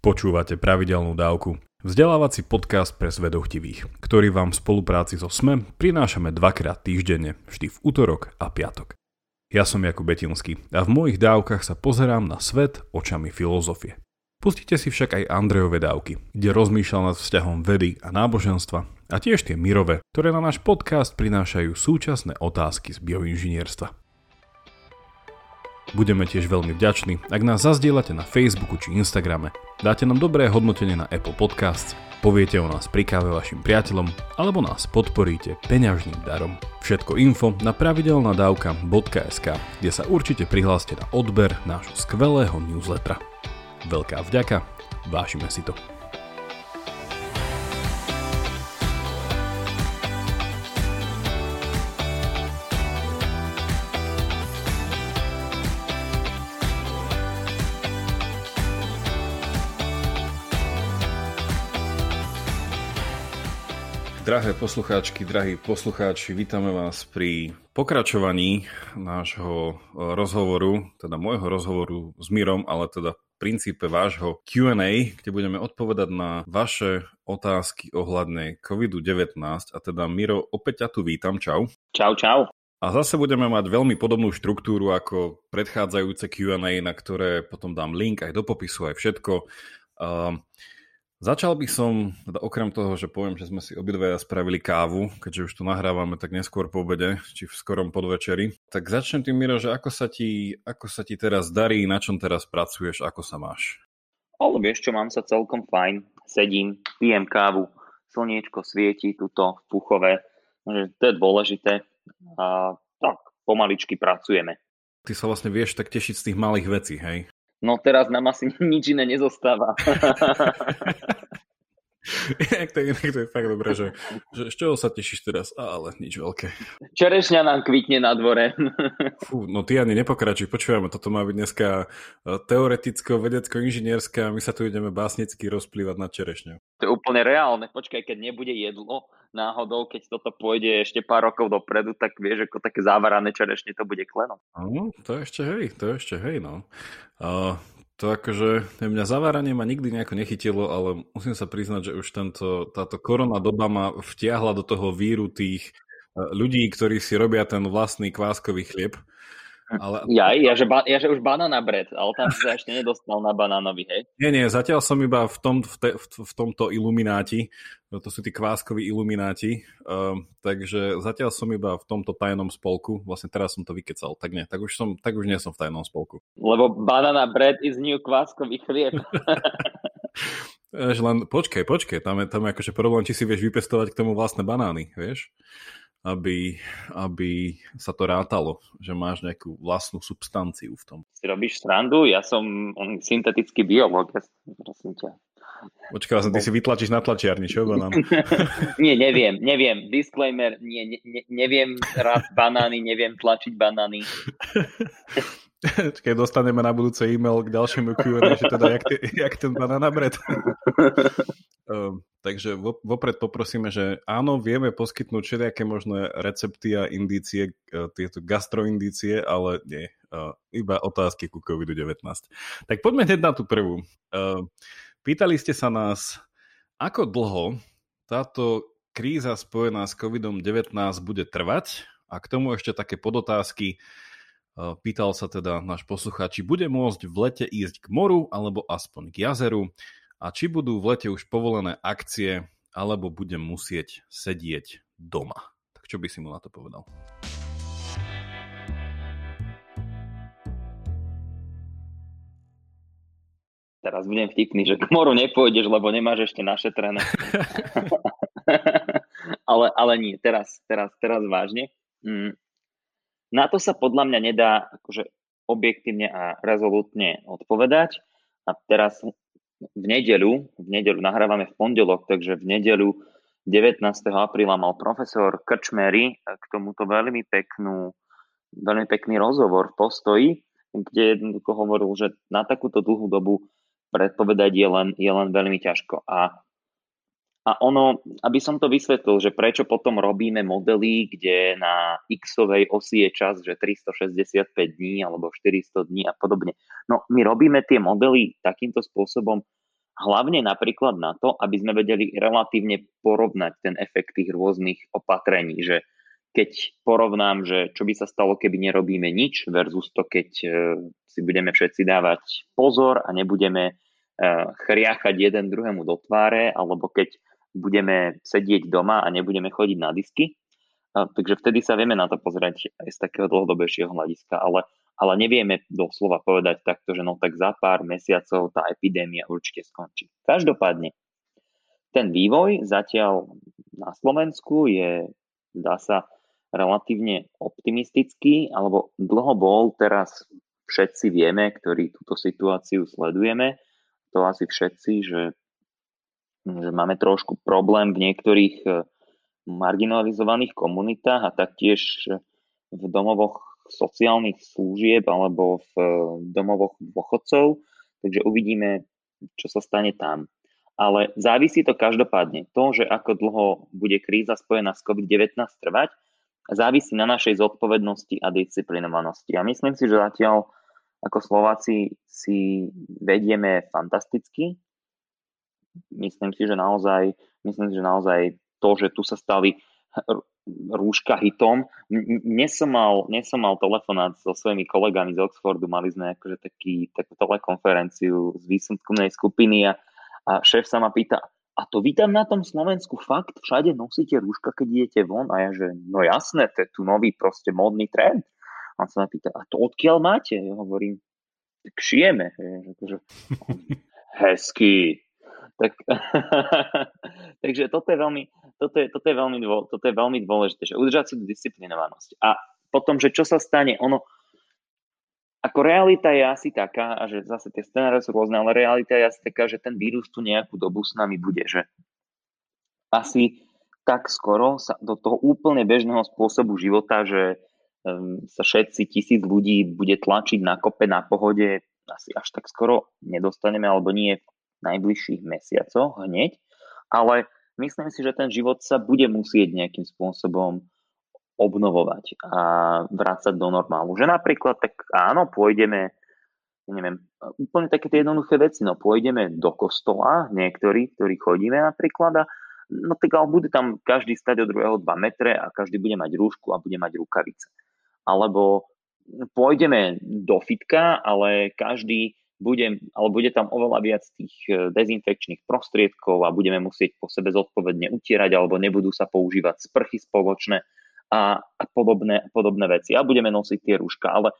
Počúvate pravidelnú dávku. Vzdelávací podcast pre svedochtivých, ktorý vám v spolupráci so SME prinášame dvakrát týždenne, vždy v utorok a piatok. Ja som Jakub Betínsky a v mojich dávkach sa pozerám na svet očami filozofie. Pustite si však aj Andrejove dávky, kde rozmýšľal nad vzťahom vedy a náboženstva a tiež tie Mirove, ktoré na náš podcast prinášajú súčasné otázky z bioinžinierstva. Budeme tiež veľmi vďační, ak nás zazdielate na Facebooku či Instagrame, dáte nám dobré hodnotenie na Apple Podcasts, poviete o nás pri káve vašim priateľom alebo nás podporíte peňažným darom. Všetko info na pravidelnadavka.sk, kde sa určite prihláste na odber nášho skvelého newslettera. Veľká vďaka, vážime si to. Drahé poslucháčky, drahí poslucháči, vítame vás pri pokračovaní nášho rozhovoru, teda môjho rozhovoru s Mirom, ale teda v princípe vášho Q&A, kde budeme odpovedať na vaše otázky ohľadne COVID-19. A teda Miro, opäť ťa tu vítam, čau. Čau, čau. A zase budeme mať veľmi podobnú štruktúru ako predchádzajúce Q&A, na ktoré potom dám link aj do popisu, aj všetko. Začal by som, teda okrem toho, že poviem, že sme si obidvaja spravili kávu, keďže už tu nahrávame tak neskôr po obede, či v skorom podvečeri, tak začnem tým, Miro, že ako sa ti teraz darí, na čom teraz pracuješ, ako sa máš? Ale vieš čo, mám sa celkom fajn, sedím, pijem kávu, slniečko svieti tuto v Puchove, to je dôležité a tak pomaličky pracujeme. Ty sa vlastne vieš tak tešiť z tých malých vecí, hej? No teraz nám asi nič iné nezostáva. To je fakt dobré, že z čoho sa tešíš teraz? Ale nič veľké. Čerešňa nám kvitne na dvore. Fú, no ty ani nepokračuj, počúvame, toto má byť dneska teoreticko-vedecko-inžinierská, my sa tu ideme básnicky rozplývať na čerešňu. To je úplne reálne, počkaj, keď nebude jedlo, náhodou, keď toto pôjde ešte pár rokov dopredu, tak vieš, ako také závarané čerešne to bude kleno. To ešte hej, no. To akože mňa zaváranie ma nikdy nejako nechytilo, ale musím sa priznať, že už táto korona doba ma vtiahla do toho víru tých ľudí, ktorí si robia ten vlastný kváskový chlieb. Ale... Ja, že už banana bread, ale tam si sa ešte nedostal na banánovi, hej? Nie, zatiaľ som iba v tomto ilumináti, to sú tí kváskoví ilumináti, takže zatiaľ som iba v tomto tajnom spolku, vlastne teraz som to vykecal, tak už nie som v tajnom spolku. Lebo banana bread is new kváskový chlieb. Len počkej, tam je akože problém, či si vieš vypestovať k tomu vlastné banány, vieš? Aby sa to rátalo, že máš nejakú vlastnú substanciu v tom. Si robíš srandu? Ja som syntetický biológ, prosím ťa. Počkala som, ty si vytlačíš na tlačiarni, čo banán? Nie, neviem. Disclaimer, neviem rád banány, neviem tlačiť banány. Keď dostaneme na budúce e-mail k ďalšiemu Q&A, že teda jak ten banana bread. Takže vopred poprosíme, že áno, vieme poskytnúť všetké možné recepty a indície, tieto gastroindície, ale nie, iba otázky ku COVID-19. Tak poďme hneď na tú prvú. Pýtali ste sa nás, ako dlho táto kríza spojená s COVID-19 bude trvať, a k tomu ešte také podotázky. Pýtal sa teda náš poslucháč, či bude môcť v lete ísť k moru alebo aspoň k jazeru a či budú v lete už povolené akcie alebo bude musieť sedieť doma. Tak čo by si mu na to povedal? Teraz budem vtipný, že k moru nepôjdeš, lebo nemáš ešte našetrené. ale nie, teraz vážne. Na to sa podľa mňa nedá akože objektívne a rezolútne odpovedať. A teraz v nedeľu nahrávame v pondelok, takže v nedeľu 19. apríla mal profesor Krčmery k tomuto veľmi pekný rozhovor v Postoji, kde jednoducho hovoril, že na takúto dlhú dobu predpovedať je len veľmi ťažko. A ono, aby som to vysvetlil, že prečo potom robíme modely, kde na x-ovej osi je čas, že 365 dní alebo 400 dní a podobne. No, my robíme tie modely takýmto spôsobom, Hlavne napríklad na to, aby sme vedeli relatívne porovnať ten efekt tých rôznych opatrení, že keď porovnám, že čo by sa stalo, keby nerobíme nič versus to, keď si budeme všetci dávať pozor a nebudeme chriachať jeden druhému do tváre, alebo keď budeme sedieť doma a nebudeme chodiť na disky. Takže vtedy sa vieme na to pozerať aj z takého dlhodobejšieho hľadiska, ale nevieme doslova povedať takto, že no tak za pár mesiacov tá epidémia určite skončí. Každopádne, ten vývoj zatiaľ na Slovensku je, zdá sa, relatívne optimistický, alebo dlho bol, teraz všetci vieme, ktorí túto situáciu sledujeme, to asi všetci, že máme trošku problém v niektorých marginalizovaných komunitách a taktiež v domovoch sociálnych služieb alebo v domovoch dôchodcov, takže uvidíme, čo sa stane tam. Ale závisí to každopádne. To, že ako dlho bude kríza spojená s COVID-19 trvať, závisí na našej zodpovednosti a disciplinovanosti. A myslím si, že zatiaľ ako Slováci si vedieme fantasticky. Myslím si, že naozaj to, že tu sa stali rúška hitom. Nesom mal telefonát so svojimi kolegami z Oxfordu, mali sme akože takú telekonferenciu z výskumnej skupiny a šéf sa ma pýta, a to vy tam na tom Slovensku fakt všade nosíte rúška, keď idete von? A ja, že no jasné, to je tu nový proste módny trend. A on sa ma pýta, a to odkiaľ máte? Ja hovorím, tak šijeme. Hezky. Tak, takže toto je veľmi dôležité, že udržať si disciplinovanosť. A potom, že čo sa stane, ono ako realita je asi taká, a že zase tie scenáre sú rôzne, ale realita je asi taká, že ten vírus tu nejakú dobu s nami bude, že asi tak skoro sa do toho úplne bežného spôsobu života, že sa všetci 1000 ľudí bude tlačiť na kope, na pohode, asi až tak skoro nedostaneme, alebo nie v najbližších mesiacoch hneď, ale myslím si, že ten život sa bude musieť nejakým spôsobom obnovovať a vrácať do normálu. Že napríklad, tak áno, pôjdeme, neviem, úplne také tie jednoduché veci, no pôjdeme do kostola, niektorí, ktorí chodíme napríklad, a no tak ale bude tam každý stať od druhého 2 metre a každý bude mať rúšku a bude mať rukavice. Alebo pôjdeme do fitka, ale každý bude tam oveľa viac tých dezinfekčných prostriedkov a budeme musieť po sebe zodpovedne utierať, alebo nebudú sa používať sprchy spoločné a podobné veci. A budeme nosiť tie rúška, ale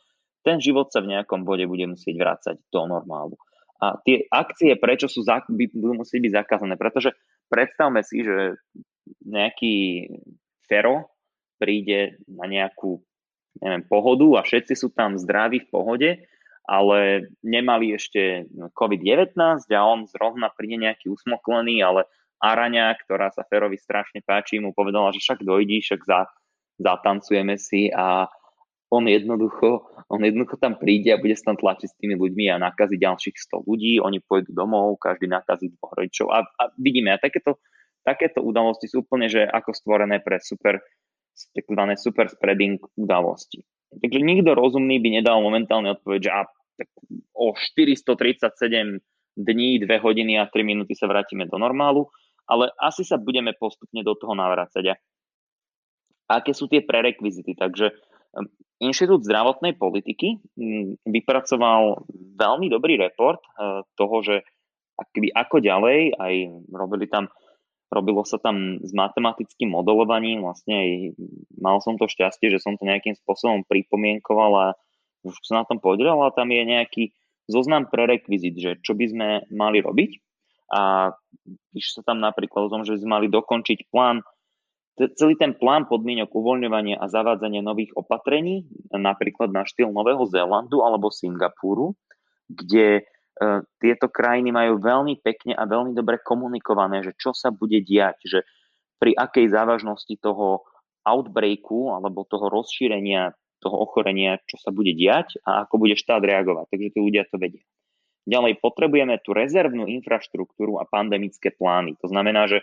ten život sa v nejakom bode bude musieť vrácať do normálu. A tie akcie, prečo budú musieť byť zakázané? Pretože predstavme si, že nejaký fero príde na nejakú pohodu a všetci sú tam zdraví v pohode, ale nemali ešte COVID-19 a on zrovna príde nejaký usmoklený, ale Araňa, ktorá sa Ferovi strašne páči, mu povedala, že však dojdi, však zatancujeme si, a on jednoducho tam príde a bude sa tam tlačiť s tými ľuďmi a nakazí ďalších 100 ľudí, oni pôjdu domov, každý nakazí 2 rodičov a vidíme, a takéto udalosti sú úplne, že ako stvorené pre super spreading udalosti. Takže nikto rozumný by nedal momentálne odpoveď, že o 437 dní, 2 hodiny a 3 minúty sa vrátime do normálu, ale asi sa budeme postupne do toho navracať. A aké sú tie prerekvizity? Takže Inštitút zdravotnej politiky vypracoval veľmi dobrý report toho, že ako ďalej, aj robilo sa tam s matematickým modelovaním, vlastne aj mal som to šťastie, že som to nejakým spôsobom pripomienkoval a už som na tom podielal, a tam je nejaký zoznam prerekvizit, že čo by sme mali robiť, a išlo sa tam napríklad o tom, že by sme mali dokončiť plán, celý ten plán podmienok uvoľňovania a zavádzania nových opatrení, napríklad na štýl Nového Zélandu alebo Singapuru, kde tieto krajiny majú veľmi pekne a veľmi dobre komunikované, že čo sa bude diať, že pri akej závažnosti toho outbreaku alebo toho rozšírenia, toho ochorenia, čo sa bude diať a ako bude štát reagovať. Takže tí ľudia to vedia. Ďalej potrebujeme tú rezervnú infraštruktúru a pandemické plány. To znamená, že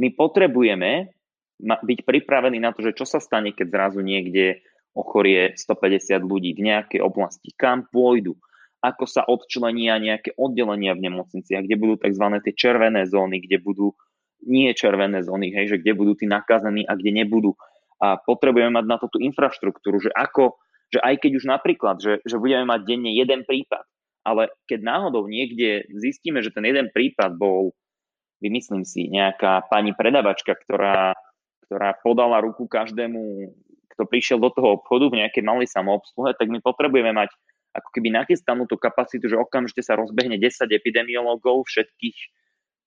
my potrebujeme byť pripravení na to, že čo sa stane, keď zrazu niekde ochorie 150 ľudí v nejakej oblasti, kam pôjdu, ako sa odčlenia nejaké oddelenia v nemocniciach, kde budú tzv. Tie červené zóny, kde budú nie červené zóny, hej, že kde budú tí nakazení a kde nebudú. A potrebujeme mať na to tú infraštruktúru, že ako, že aj keď už napríklad, že budeme mať denne jeden prípad, ale keď náhodou niekde zistíme, že ten jeden prípad bol, vymyslím si, nejaká pani predavačka, ktorá podala ruku každému, kto prišiel do toho obchodu v nejakej malej samoobsluhe, tak my potrebujeme mať ako keby nachystanú tú kapacitu, že okamžite sa rozbehne 10 epidemiológov, všetkých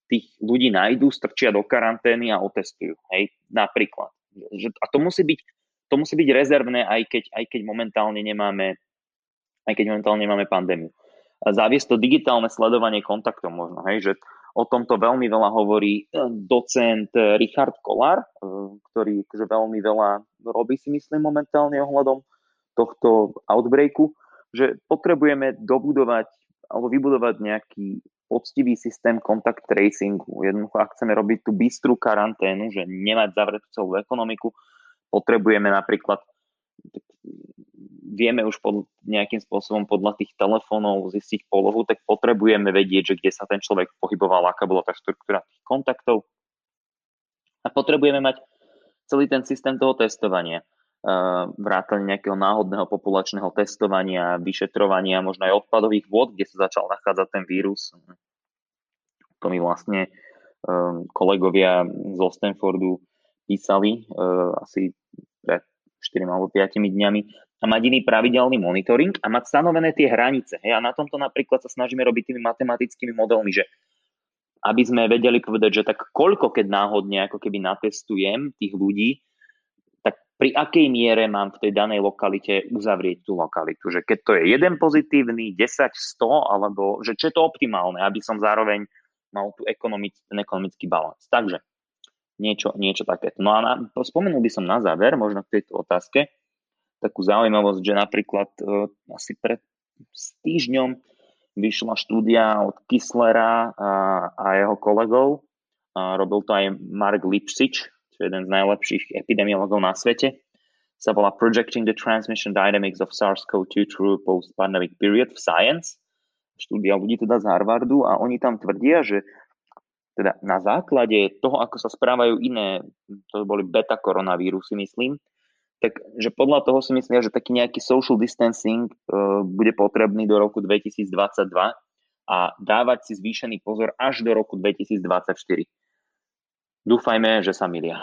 tých ľudí nájdú, strčia do karantény a otestujú. Hej, napríklad. A to musí byť rezervné, aj keď momentálne nemáme pandémiu. Zaviesť to digitálne sledovanie kontaktov možno, hej, že o tomto veľmi veľa hovorí docent Richard Kollár, ktorý veľmi veľa robí, si myslím, momentálne ohľadom tohto outbreaku, že potrebujeme dobudovať alebo vybudovať nejaký poctivý systém contact tracingu. Jednoducho, ak chceme robiť tú bystrú karanténu, že nemať zavretú celú ekonomiku, potrebujeme napríklad, vieme už nejakým spôsobom podľa tých telefónov zistiť polohu, tak potrebujeme vedieť, že kde sa ten človek pohyboval, aká bola tá štruktúra tých kontaktov. A potrebujeme mať celý ten systém toho testovania. Vrátane nejakého náhodného populačného testovania, vyšetrovania, možno aj odpadových vôd, kde sa začal nachádzať ten vírus. To mi vlastne kolegovia zo Stanfordu písali asi pred 4 alebo 5 dňami, a mať iný pravidelný monitoring a mať stanovené tie hranice. Hej, a na tomto napríklad sa snažíme robiť tými matematickými modelmi, že aby sme vedeli povedať, že tak koľko, keď náhodne ako keby natestujem tých ľudí, tak pri akej miere mám v tej danej lokalite uzavrieť tú lokalitu. Že keď to je jeden pozitívny, 10, 100, alebo že čo je to optimálne, aby som zároveň mal tú ekonomický balans. Takže niečo takéto. No a spomenul by som na záver, možno v tejto otázke, takú zaujímavosť, že napríklad asi pred týždňom vyšla štúdia od Kislera a jeho kolegov. Robil to aj Mark Lipsič, čo je jeden z najlepších epidemiologov na svete. Sa volá Projecting the Transmission Dynamics of SARS-CoV-2 Through Post-Pandemic Period v Science. Štúdia ľudí teda z Harvardu, a oni tam tvrdia, že teda na základe toho, ako sa správajú iné, to boli beta koronavírusy, myslím, takže podľa toho si myslia, že taký nejaký social distancing bude potrebný do roku 2022 a dávať si zvýšený pozor až do roku 2024. Dúfajme, že sa milia.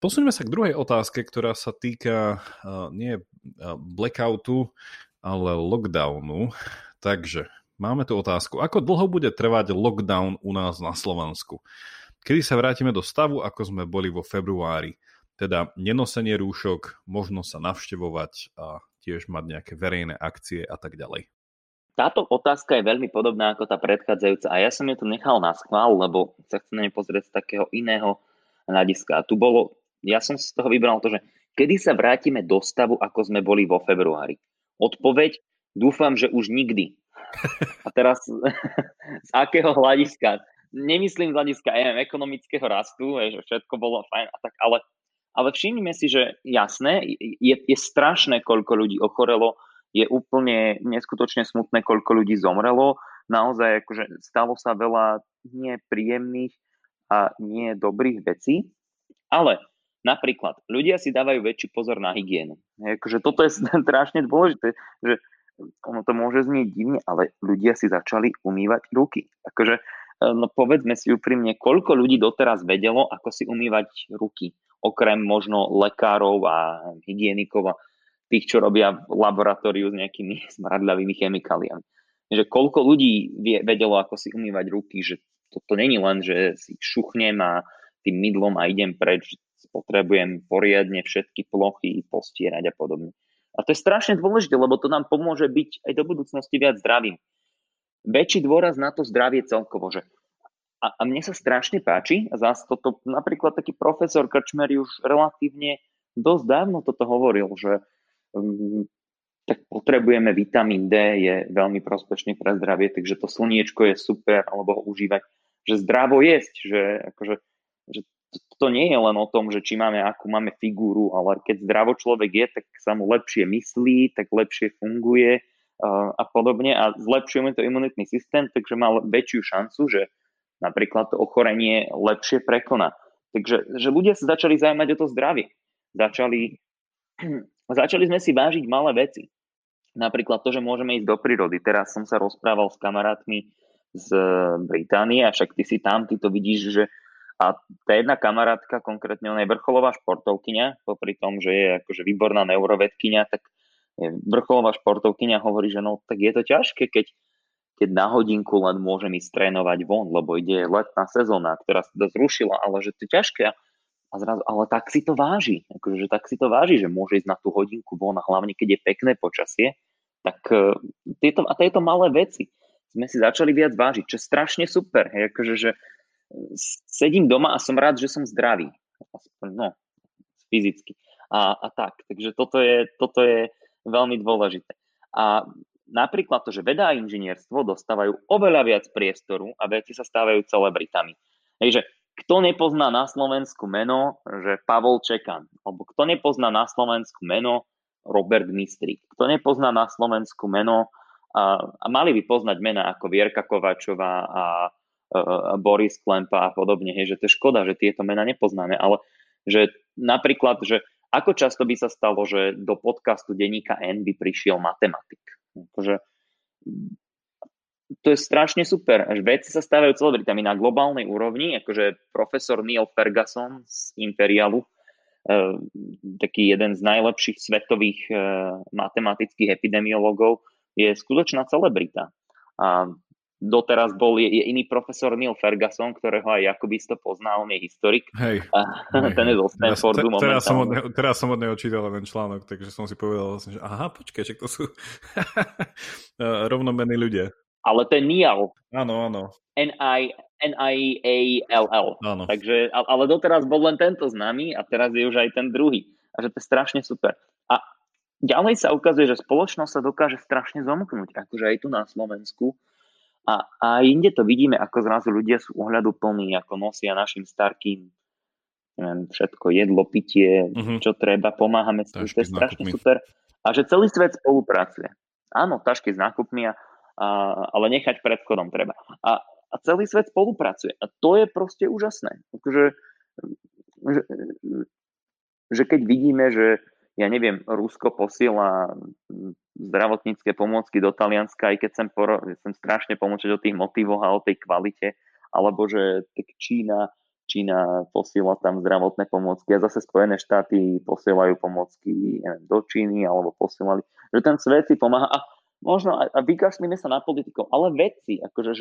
Posuňme sa k druhej otázke, ktorá sa týka nie blackoutu, ale lockdownu. Takže máme tu otázku, ako dlho bude trvať lockdown u nás na Slovensku? Kedy sa vrátime do stavu, ako sme boli vo februári? Teda nenosenie rúšok, možno sa navštevovať a tiež mať nejaké verejné akcie a tak ďalej. Táto otázka je veľmi podobná ako tá predchádzajúca a ja som ju tu nechal na schvál, lebo sa chcem na ne pozrieť z takého iného hľadiska. A tu bolo, ja som z toho vybral to, že kedy sa vrátime do stavu, ako sme boli vo februári? Odpoveď, dúfam, že už nikdy. A teraz z akého hľadiska? Nemyslím z hľadiska ekonomického rastu, že všetko bolo fajn a tak, ale všimnime si, že jasné, je strašné, koľko ľudí ochorelo, je úplne neskutočne smutné, koľko ľudí zomrelo. Naozaj akože stalo sa veľa nepríjemných a nie dobrých vecí, ale napríklad ľudia si dávajú väčší pozor na hygienu. Akože toto je strašne dôležité, že ono to môže znieť divne, ale ľudia si začali umývať ruky. Akože, no povedzme si úprimne, koľko ľudí doteraz vedelo, ako si umývať ruky, okrem možno lekárov a hygienikov a tých, čo robia v laboratóriu s nejakými smradľavými chemikáliami. Takže koľko ľudí vedelo, ako si umývať ruky, že to není len, že si šuchnem a tým mydlom a idem preč, potrebujem poriadne všetky plochy postierať a podobne. A to je strašne dôležité, lebo to nám pomôže byť aj do budúcnosti viac zdravým. Väčší dôraz na to zdravie celkovo. Že? A mne sa strašne páči, a zás toto napríklad taký profesor Krčmery už relatívne dosť dávno toto hovoril, že tak potrebujeme vitamín D, je veľmi prospešný pre zdravie, takže to slniečko je super, alebo ho užívať, že zdravo jesť, že akože že to nie je len o tom, že či máme, akú máme figúru, ale keď zdravo človek je, tak sa mu lepšie myslí, tak lepšie funguje a podobne a zlepšujeme to imunitný systém, takže má väčšiu šancu, že napríklad to ochorenie lepšie prekoná. Takže že ľudia sa začali zaujímať o to zdravie. Začali sme si vážiť malé veci. Napríklad to, že môžeme ísť do prírody. Teraz som sa rozprával s kamarátmi z Británie a však ty si tam, ty to vidíš, že a tá jedna kamarátka, konkrétne ona je vrcholová športovkyňa, popri tom, že je akože výborná neurovedkyňa, tak vrcholová športovkyňa hovorí, že no tak je to ťažké, keď na hodinku len môžem ísť trénovať von, lebo ide letná sezóna, ktorá sa to zrušila, ale že to je ťažké. A zrazu, ale tak si to váži, akože, že tak si to váži, že môže ísť na tú hodinku von a hlavne keď je pekné počasie, tak tieto malé veci sme si začali viac vážiť, čo je strašne super, akože, že sedím doma a som rád, že som zdravý. No, fyzicky. A tak. Takže toto je veľmi dôležité. A napríklad to, že veda a inžinierstvo dostávajú oveľa viac priestoru a veci sa stávajú celebritami. Takže kto nepozná na Slovensku meno, že Pavol Čekan, alebo kto nepozná na Slovensku meno Robert Mistrík, kto nepozná na Slovensku meno a mali by poznať mená ako Vierka Kovačová a Boris Klempa a podobne, hej, že to je škoda, že tieto mená nepoznáme, ale že napríklad, že ako často by sa stalo, že do podcastu denníka N by prišiel matematik. Takže to je strašne super, že veci sa stávajú celebritami na globálnej úrovni, akože profesor Neil Ferguson z Imperialu, taký jeden z najlepších svetových matematických epidemiologov, je skutočná celebrita. A doteraz bol je iný profesor Neil Ferguson, ktorého aj Jakubisto pozná, on je historik. Hej. Ten je zo Stanfordu momentálne. Teraz som od neho čítal ten článok, takže som si povedal vlastne, že aha, počkaj, že to sú rovnomenní ľudia. Ale to je Niall. Áno. N-I-A-L-L. Áno. Takže, ale doteraz bol len tento známy a teraz je už aj ten druhý. A že to je strašne super. A ďalej sa ukazuje, že spoločnosť sa dokáže strašne zomknúť, akože aj tu na Slovensku. A inde to vidíme, ako zrazu ľudia sú ohľadu plní, ako nosia našim starkým všetko, jedlo, pitie, čo treba, pomáhame si, to je strašne super. A že celý svet spolupracuje. Áno, tašky s nákupmi, ale nechať pred vchodom treba. A celý svet spolupracuje. A to je proste úžasné. Že keď vidíme, že ja neviem, Rusko posiela zdravotnícke pomôcky do Talianska, aj keď chcem strašne pomôcť o tých motivoch a o tej kvalite, alebo že tak Čína posiela tam zdravotné pomôcky a zase Spojené štáty posielajú pomôcky do Číny alebo posielali, že ten svet si pomáha a možno a vykašlíme sa na politikov, ale veci, akože,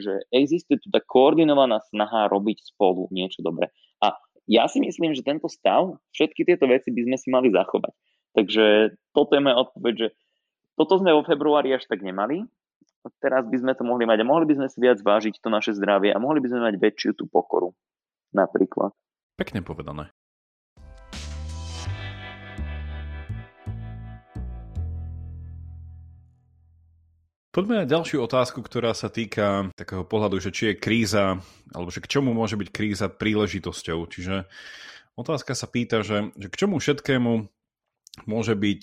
že existuje tu tá koordinovaná snaha robiť spolu niečo dobré. A ja si myslím, že tento stav, všetky tieto veci by sme si mali zachovať. Takže toto je moja odpoveď, že toto sme vo februári až tak nemali. Teraz by sme to mohli mať a mohli by sme si viac vážiť to naše zdravie a mohli by sme mať väčšiu tú pokoru. Napríklad. Pekne povedané. Poďme na ďalšiu otázku, ktorá sa týka takého pohľadu, že či je kríza, alebo že k čomu môže byť kríza príležitosťou. Čiže otázka sa pýta, že k čomu všetkému môže byť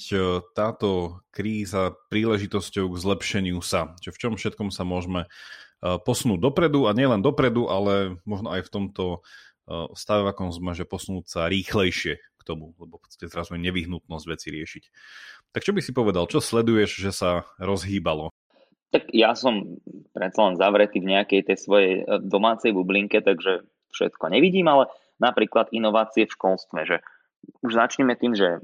táto kríza príležitosťou k zlepšeniu sa. Čiže v čom všetkom sa môžeme posunúť dopredu a nielen dopredu, ale možno aj v tomto stave, akom sme, že posunúť sa rýchlejšie k tomu, lebo podstate zrazu je nevyhnutnosť veci riešiť. Tak čo by si povedal, čo sleduješ, že sa rozhýbalo? Tak ja som predsa len zavretý v nejakej tej svojej domácej bublinke, takže všetko nevidím, ale napríklad inovácie v školstve. Že už začneme tým, že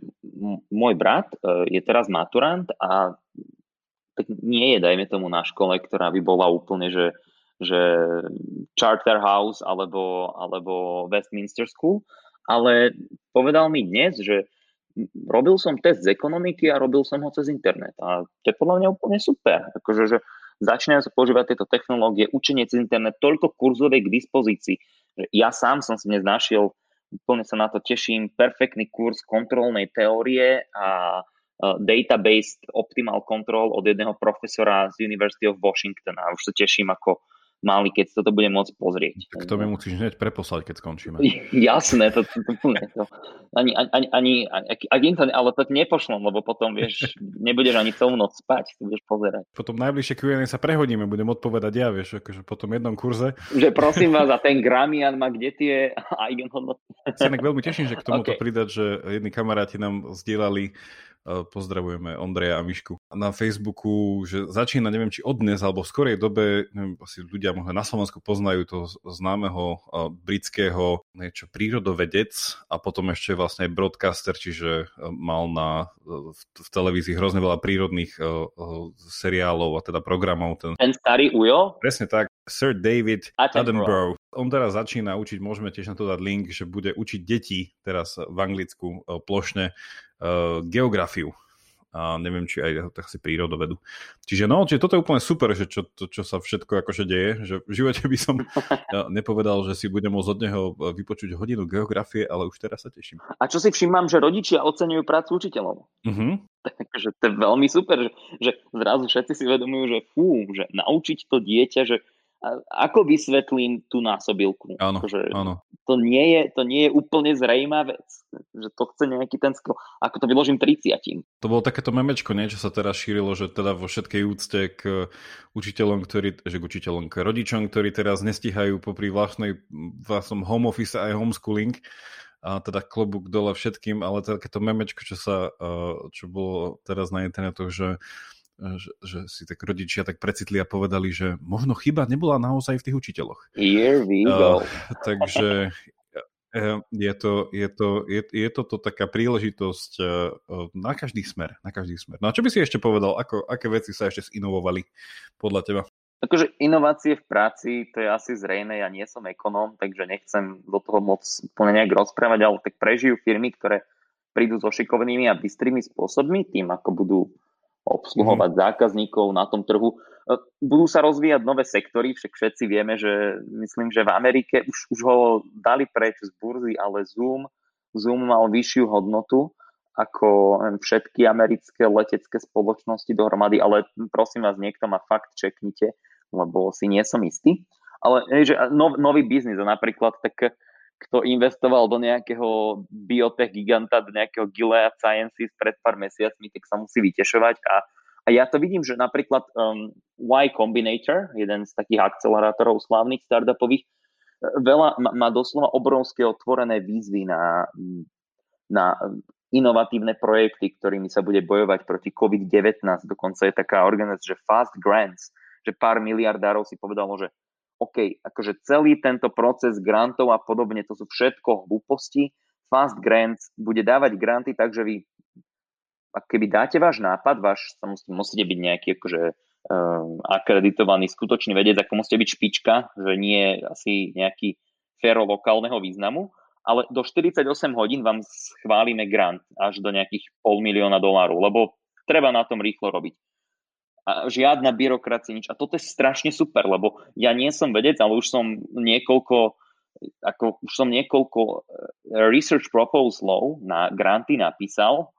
môj brat je teraz maturant a tak nie je, dajme tomu, na škole, ktorá by bola úplne, že Charterhouse alebo Westminster School, ale povedal mi dnes, že robil som test z ekonomiky a robil som ho cez internet. A to je podľa mňa úplne super. Akože, že začínajú sa používať tieto technológie, učenie cez internet, toľko kurzov je k dispozícii. Že ja sám som si dnes našiel, úplne sa na to teším, perfektný kurz kontrolnej teórie a database optimal control od jedného profesora z University of Washington. A už sa teším, ako mali, keď sa to bude môcť pozrieť. Tak to mi musíš hneď preposlať, keď skončíme. Jasné, to ani ale to nepošlom, lebo potom, vieš, nebudeš ani celú noc spať, budeš pozerať. Potom najbližšie Q&A sa prehodíme, budem odpovedať ja, vieš, akože po tom jednom kurze. Že prosím vás, a ten Gramian má kde tie eigenhodnoty. Sa veľmi teším, že k tomuto pridať, že jedni kamaráti nám zdieľali, pozdravujeme Ondreja a Mišku, na Facebooku, že začína, neviem, či od dnes, alebo v skorej dobe, neviem, asi ľudia možno na Slovensku poznajú toho známeho britského niečo prírodovedec a potom ešte vlastne broadcaster, čiže mal v televízii hrozne veľa prírodných seriálov a teda programov. Ten starý ujo? Presne tak. Sir David Attenborough. On teraz začína učiť, môžeme tiež na to dať link, že bude učiť deti teraz v Anglicku plošne geografiu. A neviem, či aj tak si prírodovedu. Čiže no, čiže toto je úplne super, že čo sa všetko akože deje, že v živote by som nepovedal, že si budem môcť od neho vypočuť hodinu geografie, ale už teraz sa teším. A čo si všímam, že rodičia oceňujú prácu učiteľov. Uh-huh. Takže to je veľmi super, že zrazu všetci si vedomujú, že fú, že naučiť to dieťa, že ako vysvetlím tú násobilku? Áno, akože, áno. To nie je úplne zrejmá vec, že to chce nejaký ten skill. Ako to vyložím 30. To bolo takéto memečko, niečo sa teraz šírilo, že teda vo všetkej úcte k učiteľom, k rodičom, ktorí teraz nestíhajú popri vlastnom home office aj homeschooling, a teda klobúk dole všetkým, ale takéto memečko, čo bolo teraz na internetu, že si tak rodičia tak precitli a povedali, že možno chyba nebola naozaj v tých učiteľoch. Here we go. Takže je to taká príležitosť na každý smer. No a čo by si ešte povedal, aké veci sa ešte zinovovali podľa teba? Takže inovácie v práci, to je asi zrejné, ja nie som ekonóm, takže nechcem do toho moc úplne nejak rozprávať, ale tak prežijú firmy, ktoré prídu so šikovnými a bystrými spôsobmi, tým ako budú obsluhovať zákazníkov na tom trhu. Budú sa rozvíjať nové sektory, však všetci vieme, že myslím, že v Amerike už ho dali preč z burzy, ale Zoom mal vyššiu hodnotu ako všetky americké letecké spoločnosti dohromady, ale prosím vás, niekto ma fakt čeknite, lebo si nie som istý. Ale že nový biznis, napríklad tak kto investoval do nejakého biotech giganta, do nejakého Gilead Sciences pred pár mesiacmi, tak sa musí vytešovať. A ja to vidím, že napríklad Y Combinator, jeden z takých akcelerátorov slávnych startupových, má doslova obrovské otvorené výzvy na inovatívne projekty, ktorými sa bude bojovať proti COVID-19. Dokonca je taká organizácia, že Fast Grants, že pár miliardárov si povedalo, že OK, akože celý tento proces grantov a podobne, to sú všetko hlúposti. Fast Grants bude dávať granty, takže vy, keby dáte váš nápad, musíte byť nejaký akože akreditovaný skutočný vedec, ako musíte byť špička, že nie asi nejaký féro lokálneho významu, ale do 48 hodín vám schválime grant až do nejakých $500,000, lebo treba na tom rýchlo robiť. A žiadna byrokracia, nič. A toto je strašne super, lebo ja nie som vedec, ale už som niekoľko research proposalov na granty napísal.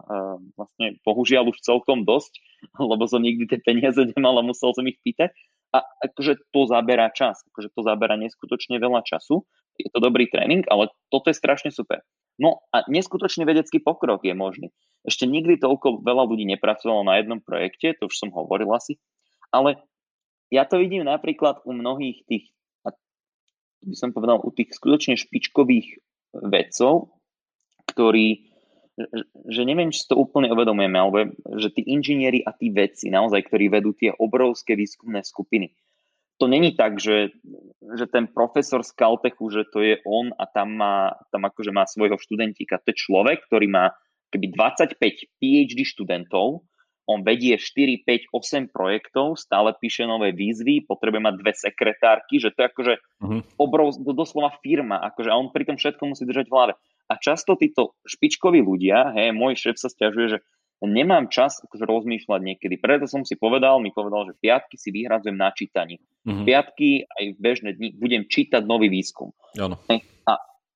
Vlastne bohužiaľ už celkom dosť, lebo som nikdy tie peniaze nemal a musel som ich pýtať. A akože to zabera čas, akože to zabera neskutočne veľa času. Je to dobrý tréning, ale toto je strašne super. No a neskutočný vedecký pokrok je možný. Ešte nikdy toľko veľa ľudí nepracovalo na jednom projekte, to už som hovoril asi, ale ja to vidím napríklad u mnohých tých, by som povedal, u tých skutočne špičkových vedcov, ktorí, že neviem, či to úplne uvedomujeme, alebo že tí inžinieri a tí vedci naozaj, ktorí vedú tie obrovské výskumné skupiny. To není tak, že ten profesor z Caltechu, že to je on a tam akože má svojho študentíka. To je človek, ktorý má keby 25 PhD študentov, on vedie 4, 5, 8 projektov, stále píše nové výzvy, potrebuje mať 2 sekretárky, že to je akože doslova firma, akože a on pri tom všetko musí držať v hlave. A často títo špičkoví ľudia, môj šéf sa sťažuje, že nemám čas akože rozmýšľať niekedy. Preto som si mi povedal, že piatky si vyhradzujem na čítanie. Mm-hmm. Piatky aj v bežné dni budem čítať nový výskum. Ano.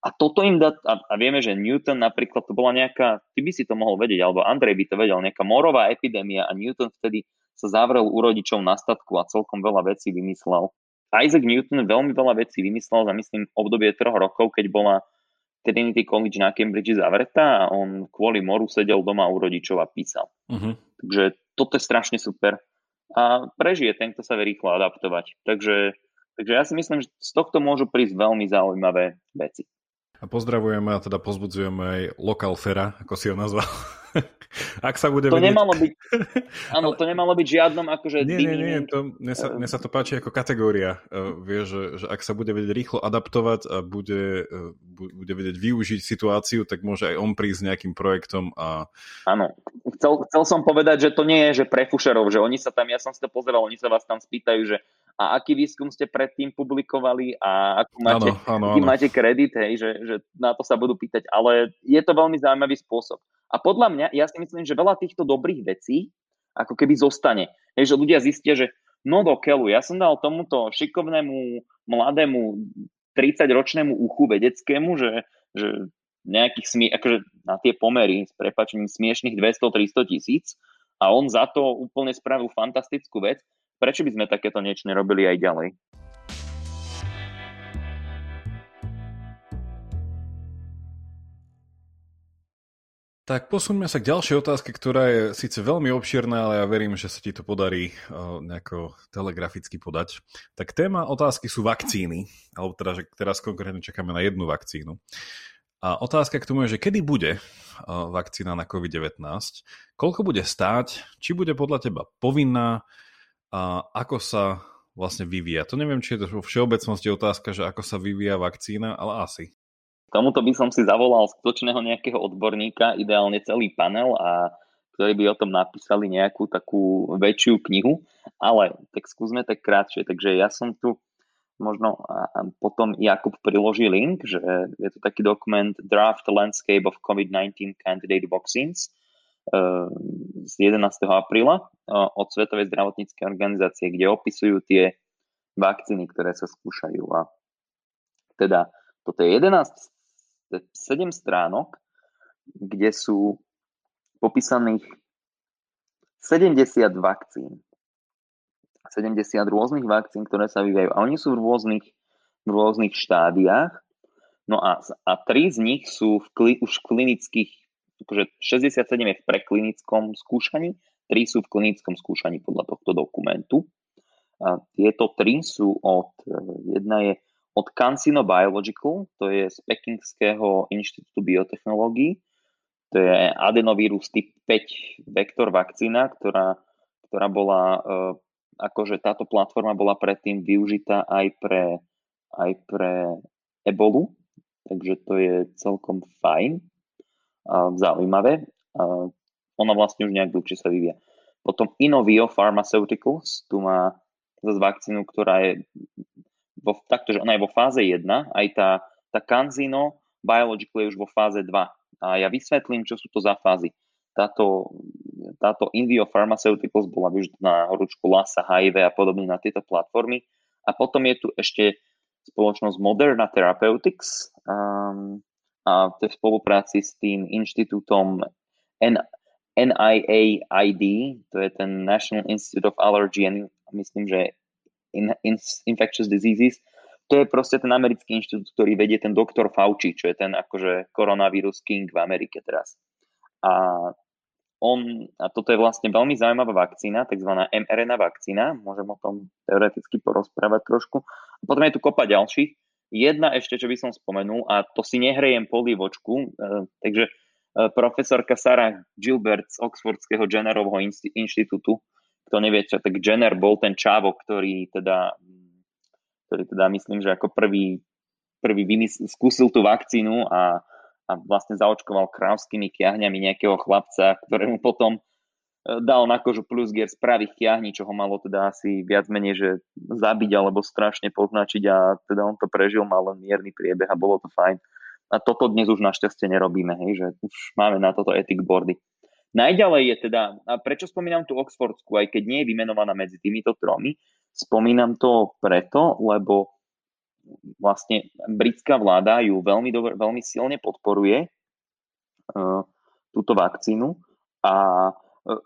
A toto im dá, a vieme, že Newton napríklad, to bola nejaká, ty by si to mohol vedieť, alebo Andrej by to vedel, nejaká morová epidémia a Newton vtedy sa zavrel u rodičov na statku a celkom veľa vecí vymyslel, Isaac Newton veľmi veľa vecí vymyslel za, myslím, obdobie 3 rokov, keď bola Trinity College na Cambridge zavretá a on kvôli moru sedel doma u rodičov a písal. Uh-huh. Takže toto je strašne super. A prežije ten, kto sa vie rýchlo adaptovať. Takže ja si myslím, že z tohto môžu prísť veľmi zaujímavé veci. A pozdravujeme a teda pozbudzujeme aj Lokalfera, ako si ho nazval. Ak sa bude vedieť... nemalo byť. Áno, to nemalo byť žiadnom akože... Nie, to, mne sa to páči ako kategória. Vieš, že ak sa bude vedieť rýchlo adaptovať a bude vedieť využiť situáciu, tak môže aj on prísť s nejakým projektom a... Áno. Chcel som povedať, že to nie je, že pre fušerov, že oni sa tam, ja som si to pozeral, oni sa vás tam spýtajú, že a aký výskum ste predtým publikovali a aký máte kredit, hej, že na to sa budú pýtať. Ale je to veľmi zaujímavý spôsob. A podľa mňa, ja si myslím, že veľa týchto dobrých vecí ako keby zostane. Hej, že ľudia zistia, že no do keľu, ja som dal tomuto šikovnému, mladému, 30-ročnému uchu vedeckému, že nejakých akože na tie pomery s prepáčením smiešných 200-300 tisíc a on za to úplne spravil fantastickú vec. Prečo by sme takéto niečo nerobili aj ďalej? Tak posunme sa k ďalšej otázke, ktorá je síce veľmi obširná, ale ja verím, že sa ti to podarí nejako telegraficky podať. Tak téma otázky sú vakcíny, alebo teda, že teraz konkrétne čakáme na jednu vakcínu. A otázka k tomu je, že kedy bude vakcína na COVID-19, koľko bude stáť, či bude podľa teba povinná a ako sa vlastne vyvíja. To neviem, či je to vo všeobecnosti otázka, že ako sa vyvíja vakcína, ale asi. Tomuto by som si zavolal skutočného nejakého odborníka, ideálne celý panel, a ktorí by o tom napísali nejakú takú väčšiu knihu, ale tak skúsme tak krátšie. Takže ja som tu, možno potom Jakub priloží link, že je to taký dokument Draft Landscape of COVID-19 Candidate Vaccines z 11. apríla od Svetovej zdravotníckej organizácie, kde opisujú tie vakcíny, ktoré sa skúšajú. A teda toto je 7 stránok, kde sú popísaných 70 vakcín. 70 rôznych vakcín, ktoré sa vyvíjajú. A oni sú v rôznych štádiách. No a 3 z nich sú už v klinických, akože 67 je v preklinickom skúšaní, 3 sú v klinickom skúšaní podľa tohto dokumentu. A tieto 3 sú jedna je od CanSino Biological, to je z Pekingského inštitútu biotechnológií. To je adenovírus typ 5 vektor vakcína, ktorá bola, akože táto platforma bola predtým využitá aj pre ebolu, takže to je celkom fajn, zaujímavé. Ona vlastne už nejak dlhšie sa vyvíja. Potom Inovio Pharmaceuticals, tu má zase vakcínu, ktorá je taktože ona je vo fáze 1, aj tá CanSino Biological je už vo fáze 2. A ja vysvetlím, čo sú to za fázy. Táto Invio Pharmaceuticals bola využitá na horúčku Lassa, HIV a podobne na tieto platformy. A potom je tu ešte spoločnosť Moderna Therapeutics a to je v spolupráci s tým inštitútom NIAID, to je ten National Institute of Allergy and, myslím, že Infectious Diseases. To je proste ten americký inštitút, ktorý vedie ten doktor Fauci, čo je ten akože koronavírus king v Amerike teraz. A toto je vlastne veľmi zaujímavá vakcína, takzvaná mRNA vakcína, môžem o tom teoreticky porozprávať trošku. A potom je tu kopa ďalších. Jedna ešte, čo by som spomenul, a to si nehrejem polívočku, takže profesorka Sarah Gilbert z Oxfordského Jennerovho inštitútu. Kto nevie, čo, tak Jenner bol ten čávo, ktorý teda myslím, že ako prvý skúsil tú vakcínu a vlastne zaočkoval krávskými kiahňami nejakého chlapca, ktorému potom dal na kožu plusgier z pravých kiahní, čo ho malo teda asi viac menej, že zabiť alebo strašne poznačiť, a teda on to prežil, mal len mierny priebeh a bolo to fajn. A toto dnes už našťastie nerobíme, hej, že už máme na toto ethic boardy. Najďalej je teda, a prečo spomínam tú Oxfordskú, aj keď nie je vymenovaná medzi týmito tromi, spomínam to preto, lebo vlastne britská vláda ju veľmi silne podporuje, túto vakcínu, a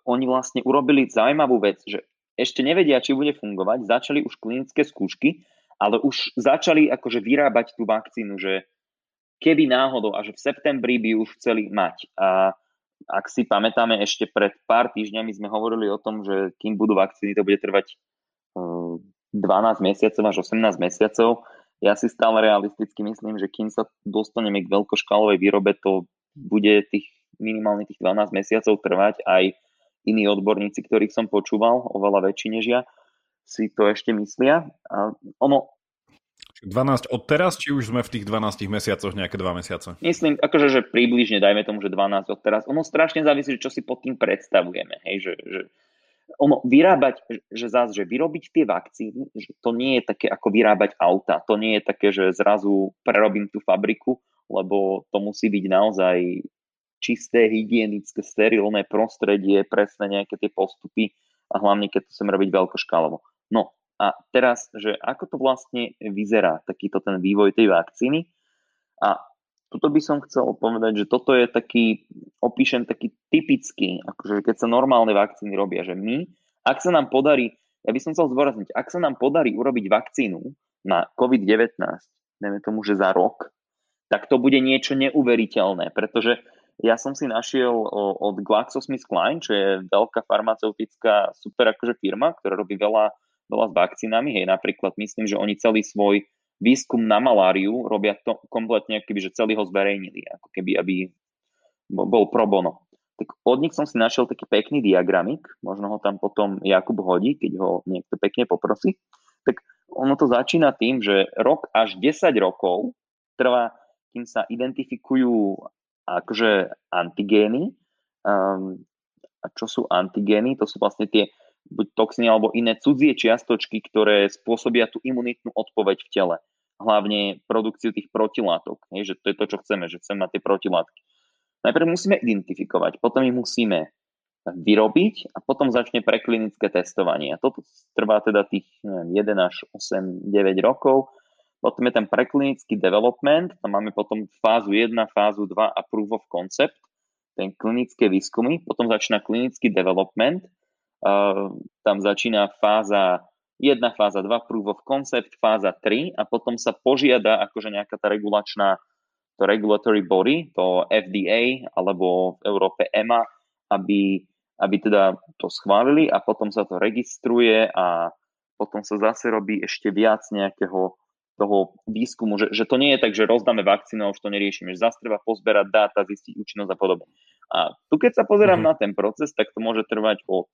oni vlastne urobili zaujímavú vec, že ešte nevedia, či bude fungovať, začali už klinické skúšky ale už začali akože vyrábať tú vakcínu, že keby náhodou, až v septembri by už chceli mať. A ak si pamätáme, ešte pred pár týždňami sme hovorili o tom, že kým budú vakcíny, to bude trvať 12 mesiacov až 18 mesiacov. Ja si stále realisticky myslím, že kým sa dostaneme k veľkoškálovej výrobe, to bude minimálne tých 12 mesiacov trvať. Aj iní odborníci, ktorých som počúval, oveľa väčší než ja, si to ešte myslia. A ono 12 od teraz, či už sme v tých 12 mesiacoch nejaké 2 mesiace? Myslím, akože, že približne, dajme tomu, že 12 od teraz. Ono strašne závisí, čo si pod tým predstavujeme. Hej, že ono vyrábať, že zás, že vyrobiť tie vakcíny, že to nie je také ako vyrábať auta. To nie je také, že zrazu prerobím tú fabriku, lebo to musí byť naozaj čisté, hygienické, sterilné prostredie, presne nejaké tie postupy a hlavne, keď to chcem robiť veľkoškálovo. No, a teraz, že ako to vlastne vyzerá, takýto ten vývoj tej vakcíny. A toto by som chcel povedať, že toto je taký, opíšem taký typický, akože keď sa normálne vakcíny robia, že my, ak sa nám podarí, ja by som chcel zdôrazniť, ak sa nám podarí urobiť vakcínu na COVID-19, dajme tomu, že za rok, tak to bude niečo neuveriteľné, pretože ja som si našiel od GlaxoSmithKline, čo je veľká farmaceutická super akože firma, ktorá robí veľa s vakcínami, hej, napríklad myslím, že oni celý svoj výskum na maláriu robia to kompletne, keby, že celý ho zverejnili, ako keby, aby bol pro bono. Tak od nich som si našiel taký pekný diagramik, možno ho tam potom Jakub hodí, keď ho niekto pekne poprosí. Tak ono to začína tým, že rok až 10 rokov trvá, kým sa identifikujú akože antigény. A čo sú antigény? To sú vlastne tie buď toxiny alebo iné cudzie čiastočky, ktoré spôsobia tú imunitnú odpoveď v tele. Hlavne produkciu tých protilátok. Hej, že to je to, čo chceme, že chceme mať tie protilátky. Najprv musíme identifikovať, potom ich musíme vyrobiť a potom začne preklinické testovanie. A toto trvá teda tých 1 až 8, 9 rokov. Potom je ten preklinický development, tam máme potom fázu 1, fázu 2 a proof of concept, ten klinické výskumy, potom začína klinický development, tam začína fáza 1, fáza 2, proof of concept, fáza 3 a potom sa požiada akože nejaká tá regulačná, to regulatory body, to FDA alebo v Európe EMA, aby teda to schválili a potom sa to registruje a potom sa zase robí ešte viac nejakého toho výskumu, že to nie je tak, že rozdáme vakcínu a už to neriešime, že zase treba pozberať dáta, zistiť účinnosť a podobne. A tu keď sa pozerám na ten proces, tak to môže trvať od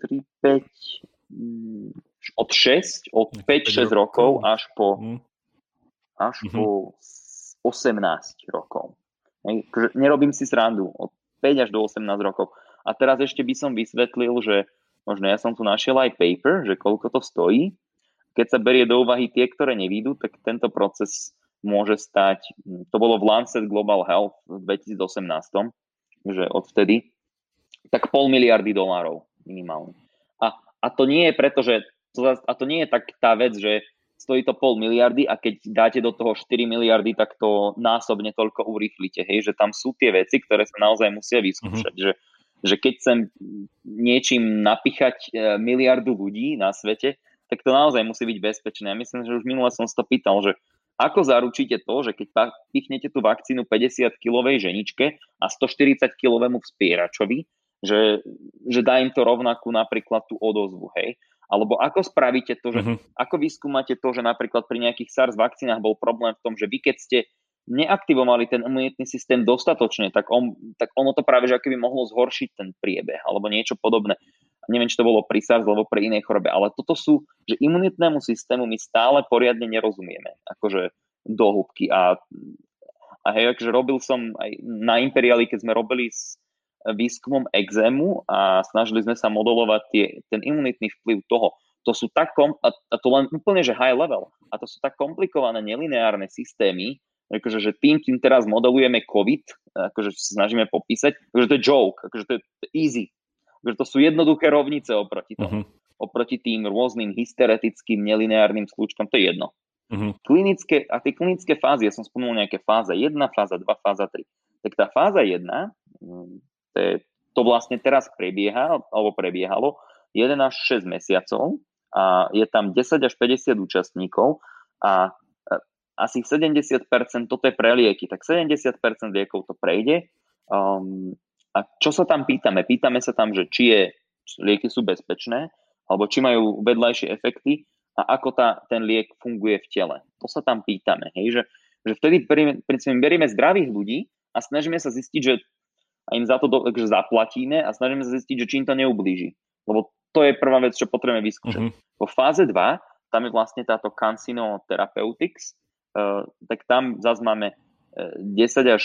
5-6 rokov až po 18 rokov. Nerobím si srandu, od 5 až do 18 rokov. A teraz ešte by som vysvetlil, že možno ja som tu našiel aj paper, že koľko to stojí. Keď sa berie do úvahy tie, ktoré nevídu, tak tento proces môže stať, to bolo v Lancet Global Health v 2018, že odvtedy, tak $500 miliónov minimálne. A to nie je preto, že a to nie je tak tá vec, že stojí to $500 miliónov a keď dáte do toho $4 miliardy, tak to násobne toľko urýchlite. Hej, že tam sú tie veci, ktoré sa naozaj musia vyskúšať. Že keď chcem niečím napichať miliardu ľudí na svete, tak to naozaj musí byť bezpečné. Ja myslím, že už minule som si to pýtal, že ako zaručíte to, že keď pichnete tú vakcínu 50-kilovej ženičke a 140-kilovému vspieračovi, že dá im to rovnakú napríklad tú odozvu, hej? Alebo ako spravíte to, že ako vyskúmate to, že napríklad pri nejakých SARS vakcínach bol problém v tom, že vy keď ste neaktivovali ten imunitný systém dostatočne, tak ono to práve že ako by mohlo zhoršiť ten priebeh alebo niečo podobné. Neviem, či to bolo pri SARS, alebo pri inej chorobe, ale toto sú, že imunitnému systému my stále poriadne nerozumieme, akože do hĺbky. A hej, akože robil som aj na Imperiali, keď sme robili s výskumom exému a snažili sme sa modelovať ten imunitný vplyv toho. To sú tak, a to len úplne, že high level, a to sú tak komplikované nelineárne systémy, akože, že kým teraz modelujeme COVID, akože snažíme popísať, akože to je joke, akože to je easy. Že to sú jednoduché rovnice oproti tomu. Oproti tým rôznym hysteretickým, nelineárnym skľúčkom. To je jedno. A tie klinické fázy, ja som spomenul nejaké fáza 1, fáza 2, fáza 3. Tak tá fáza 1, to vlastne teraz prebiehalo 1 až 6 mesiacov A je tam 10 až 50 účastníkov a asi 70% toto je pre lieky, tak 70% liekov to prejde. A čo sa tam pýtame? Pýtame sa tam, že či lieky sú bezpečné, alebo či majú vedľajšie efekty a ako ten liek funguje v tele. To sa tam pýtame. Hej? Že vtedy berieme zdravých ľudí a snažíme sa zistiť, že im za to zaplatíme a snažíme sa zistiť, že či im to neublíži. Lebo to je prvá vec, čo potrebujeme vyskúšať. Vo fáze 2, tam je vlastne táto CanSino Therapeutics, tak tam zase máme 10 až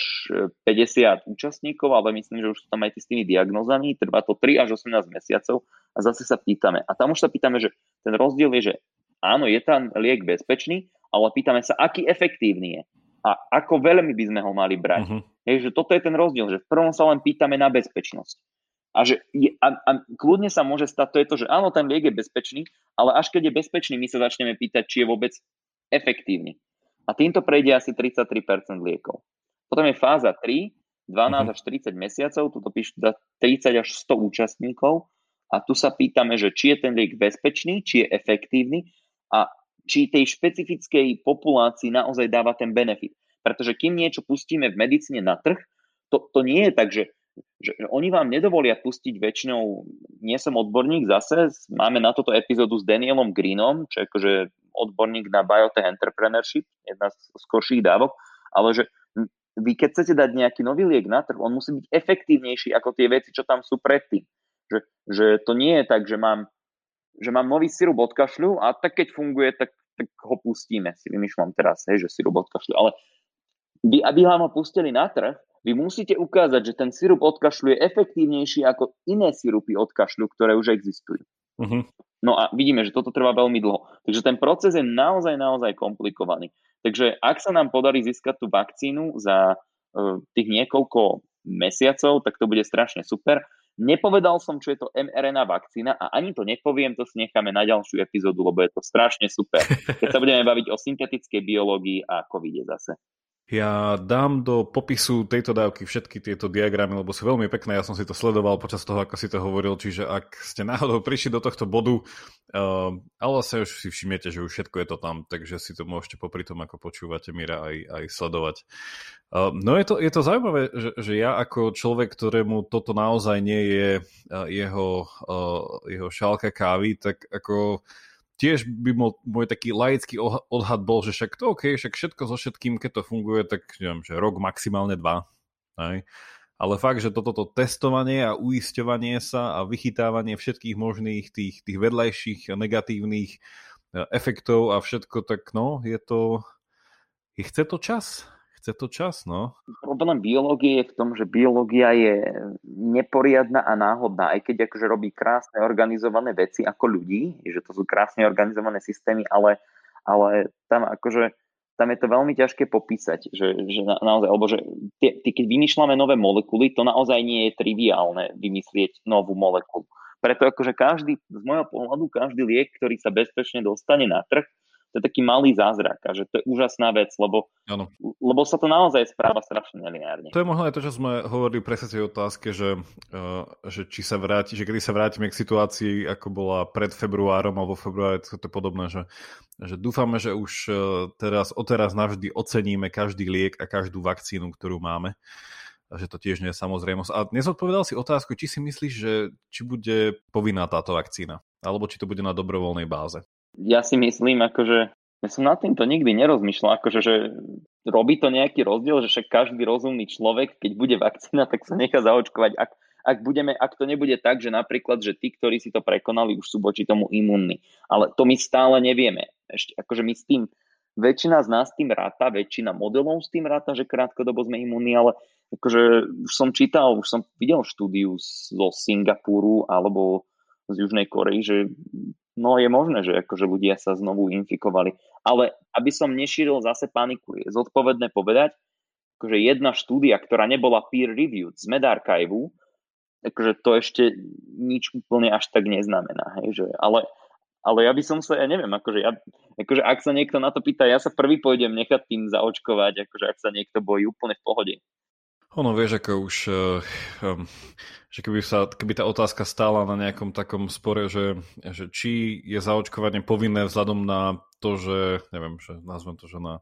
50 účastníkov, ale myslím, že už sú tam aj s tými diagnózami, trvá to 3 až 18 mesiacov a zase sa pýtame. A tam už sa pýtame, že ten rozdiel je, že áno, je tam liek bezpečný, ale pýtame sa, aký efektívny je a ako veľmi by sme ho mali brať. Hej, že toto je ten rozdiel, že v prvom sa len pýtame na bezpečnosť. A že kľudne sa môže stať to, že áno, ten liek je bezpečný, ale až keď je bezpečný, my sa začneme pýtať, či je vôbec efektívny. A týmto prejde asi 33% liekov. Potom je fáza 3, 12 až 30 mesiacov, tu to píšu 30 až 100 účastníkov a tu sa pýtame, že či je ten liek bezpečný, či je efektívny a či tej špecifickej populácii naozaj dáva ten benefit. Pretože kým niečo pustíme v medicíne na trh, to nie je tak, že oni vám nedovolia pustiť väčšinou, nie som odborník zase, máme na toto epizódu s Danielom Greenom, čo je akože odborník na biotech entrepreneurship, jedna z skorších dávok, ale že vy keď chcete dať nejaký nový liek na trh, on musí byť efektívnejší ako tie veci, čo tam sú predtým. Že to nie je tak, že mám nový sirup od kašľu a tak keď funguje, tak ho pustíme. Si vymýšľam teraz, že sirup od kašľu. Ale aby vám ho pustili na trh, vy musíte ukázať, že ten sirup od kašľu je efektívnejší ako iné sirupy od kašľu, ktoré už existujú. No a vidíme, že toto trvá veľmi dlho. Takže ten proces je naozaj komplikovaný. Takže ak sa nám podarí získať tú vakcínu za tých niekoľko mesiacov, tak to bude strašne super. Nepovedal som, čo je to mRNA vakcína a ani to nepoviem, to si necháme na ďalšiu epizódu, lebo je to strašne super, keď sa budeme baviť o syntetickej biológii a covide zase. Ja dám do popisu tejto dávky všetky tieto diagramy, lebo sú veľmi pekné. Ja som si to sledoval počas toho, ako si to hovoril. Čiže ak ste náhodou prišli do tohto bodu, ale sa už si všimnete, že už všetko je to tam, takže si to môžete popri tom, ako počúvate Mira, aj sledovať. No je to zaujímavé, že ja ako človek, ktorému toto naozaj nie je jeho šálka kávy, tak ako... Tiež by môj taký laický odhad bol, že však to OK, však všetko so všetkým, keď to funguje, tak neviem, že rok, maximálne 2. Aj? Ale fakt, že toto testovanie a uisťovanie sa a vychytávanie všetkých možných tých vedľajších negatívnych efektov a všetko, tak no, je to... Chce to čas, no. Problém biológie je v tom, že biológia je neporiadna a náhodná, aj keď akože robí krásne organizované veci ako ľudí, že to sú krásne organizované systémy, ale tam akože tam je to veľmi ťažké popísať, že naozaj, alebo že keď vymýšľame nové molekuly, to naozaj nie je triviálne vymyslieť novú molekulu. Preto akože z môjho pohľadu, každý liek, ktorý sa bezpečne dostane na trh, to je taký malý zázrak a že to je úžasná vec, lebo sa to naozaj správa strašne nelineárne. To je možno aj to, čo sme hovorili presne tej otázke, že či sa vráti, že kedy sa vrátime k situácii, ako bola pred februárom alebo februári, to je podobné, že dúfame, že už odteraz navždy oceníme každý liek a každú vakcínu, ktorú máme. Že to tiež nie je samozrejmosť. A nezodpovedal si otázku, či si myslíš, že či bude povinná táto vakcína, alebo či to bude na dobrovoľnej báze. Ja si myslím, akože ja som nad týmto nikdy nerozmýšľal, akože že robí to nejaký rozdiel, že však každý rozumný človek, keď bude vakcína, tak sa nechá zaočkovať. Ak to nebude tak, že napríklad, že tí, ktorí si to prekonali, už sú voči tomu imunní. Ale to my stále nevieme. Ešte, akože my s tým, väčšina z nás s tým ráta, väčšina modelov s tým ráta, že krátkodobo sme imunní, ale akože už som videl štúdiu zo Singapuru alebo z Južnej Korei, že no je možné, že akože ľudia sa znovu infikovali. Ale aby som nešíril zase paniku, je zodpovedné povedať, akože jedna štúdia, ktorá nebola peer-reviewed z MedArchivu, akože to ešte nič úplne až tak neznamená. Hej, že, ale ja by som sa, ja neviem, akože ak sa niekto na to pýta, ja sa prvý pôjdem nechať tým zaočkovať, akože ak sa niekto bojí, úplne v pohode. Ono, vieš, ako už, že keby tá otázka stála na nejakom takom spore, že či je zaočkovanie povinné vzhľadom na to, že, neviem, že nazvem to, že na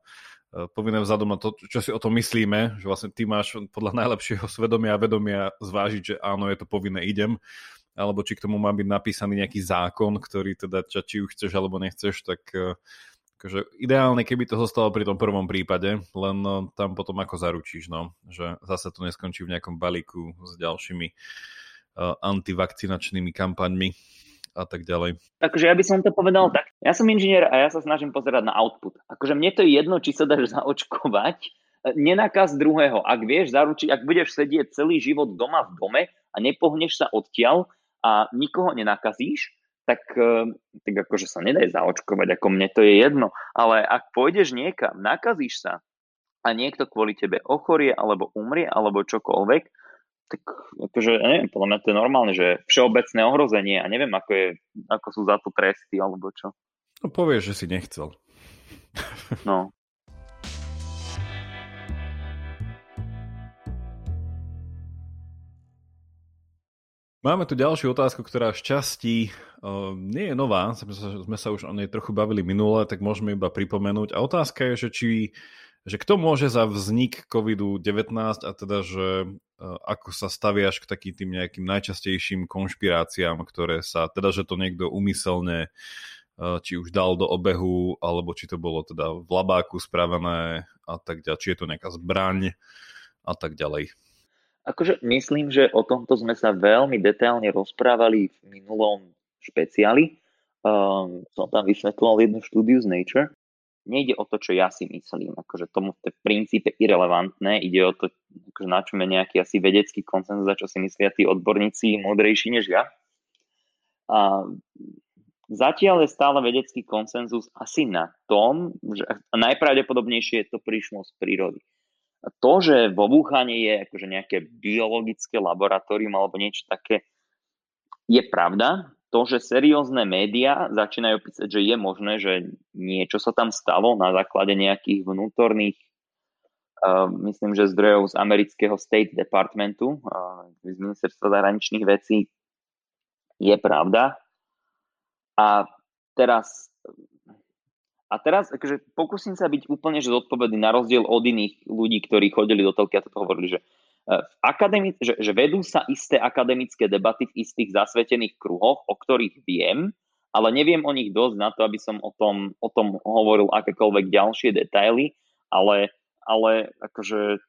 povinné vzhľadom na to, čo si o tom myslíme, že vlastne ty máš podľa najlepšieho svedomia a vedomia zvážiť, že áno, je to povinné, idem, alebo či k tomu má byť napísaný nejaký zákon, ktorý teda, či už chceš alebo nechceš, tak akože ideálne, keby to zostalo pri tom prvom prípade, len tam potom ako zaručíš, no, že zase to neskončí v nejakom balíku s ďalšími antivakcinačnými kampaňmi a tak ďalej. Takže ja by som to povedal tak. Ja som inžinier a ja sa snažím pozerať na output. Akože mne to je jedno, či sa dáš zaočkovať, nenakaz druhého. Ak vieš zaručiť, ak budeš sedieť celý život doma v dome a nepohneš sa odtiaľ a nikoho nenakazíš, tak akože sa nedá zaočkovať, ako mne to je jedno. Ale ak pôjdeš niekam, nakazíš sa a niekto kvôli tebe ochorie, alebo umrie, alebo čokoľvek, tak akože, neviem, podľa mňa to je normálne, že všeobecné ohrozenie a neviem, ako sú za to tresty, alebo čo. No povieš, že si nechcel. No. Máme tu ďalšiu otázku, ktorá z časti nie je nová, sme sa už o nej trochu bavili minule, tak môžeme iba pripomenúť. A otázka je, že kto môže za vznik COVID-19 a teda, že ako sa staviaš k takým tým nejakým najčastejším konšpiráciám, ktoré sa, teda, že to niekto úmyselne či už dal do obehu, alebo či to bolo teda v labáku spravené a tak ďalej, či je to nejaká zbraň a tak ďalej. Akože myslím, že o tomto sme sa veľmi detailne rozprávali v minulom špeciáli. Som tam vysvetloval jednu štúdiu z Nature. Nejde o to, čo ja si myslím. Akože tomu v princípe irelevantné. Ide o to, akože na čom je nejaký asi vedecký konsenzus, za čo si myslia tí odborníci modrejší než ja. A zatiaľ je stále vedecký konsenzus asi na tom, že najpravdepodobnejšie to prišlo z prírody. To, že vo Wuhane je akože nejaké biologické laboratórium alebo niečo také, je pravda. To, že seriózne médiá začínajú písať, že je možné, že niečo sa tam stalo na základe nejakých vnútorných, myslím, že zdrojov z amerického State Departmentu, z ministerstva zahraničných vecí, je pravda. A teraz akože pokúsim sa byť úplne zodpovedný na rozdiel od iných ľudí, ktorí chodili do telky a toto hovorili, že vedú sa isté akademické debaty v istých zasvetených kruhoch, o ktorých viem, ale neviem o nich dosť na to, aby som o tom hovoril akékoľvek ďalšie detaily, ale akože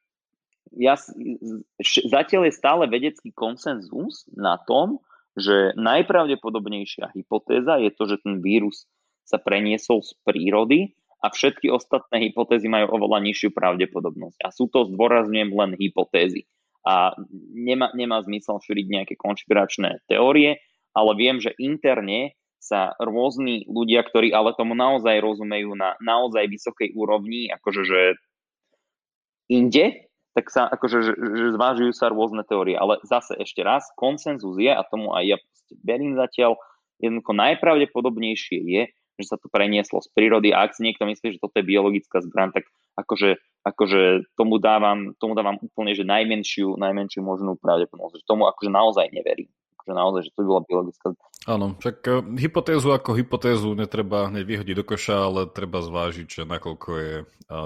zatiaľ je stále vedecký konsenzus na tom, že najpravdepodobnejšia hypotéza je to, že ten vírus sa preniesol z prírody a všetky ostatné hypotézy majú oveľa nižšiu pravdepodobnosť. A sú to, zdôrazňujem, len hypotézy. A nemá zmysel šíriť nejaké konšpiračné teórie, ale viem, že interne sa rôzni ľudia, ktorí ale tomu naozaj rozumejú na naozaj vysokej úrovni, akože že inde, tak sa akože že zvážujú sa rôzne teórie. Ale zase ešte raz, konsenzus je, a tomu aj ja verím zatiaľ, jednoducho najpravdepodobnejšie je, že sa to prenieslo z prírody a ak si niekto myslí, že toto je biologická zbraň, tak akože tomu dávam úplne že najmenšiu možnú pravdepodobnosť. Tomu akože naozaj neverím. Akože naozaj, že to by bola biologická zbraň. Áno, však hypotézu ako hypotézu netreba hneď vyhodiť do koša, ale treba zvážiť, že nakoľko je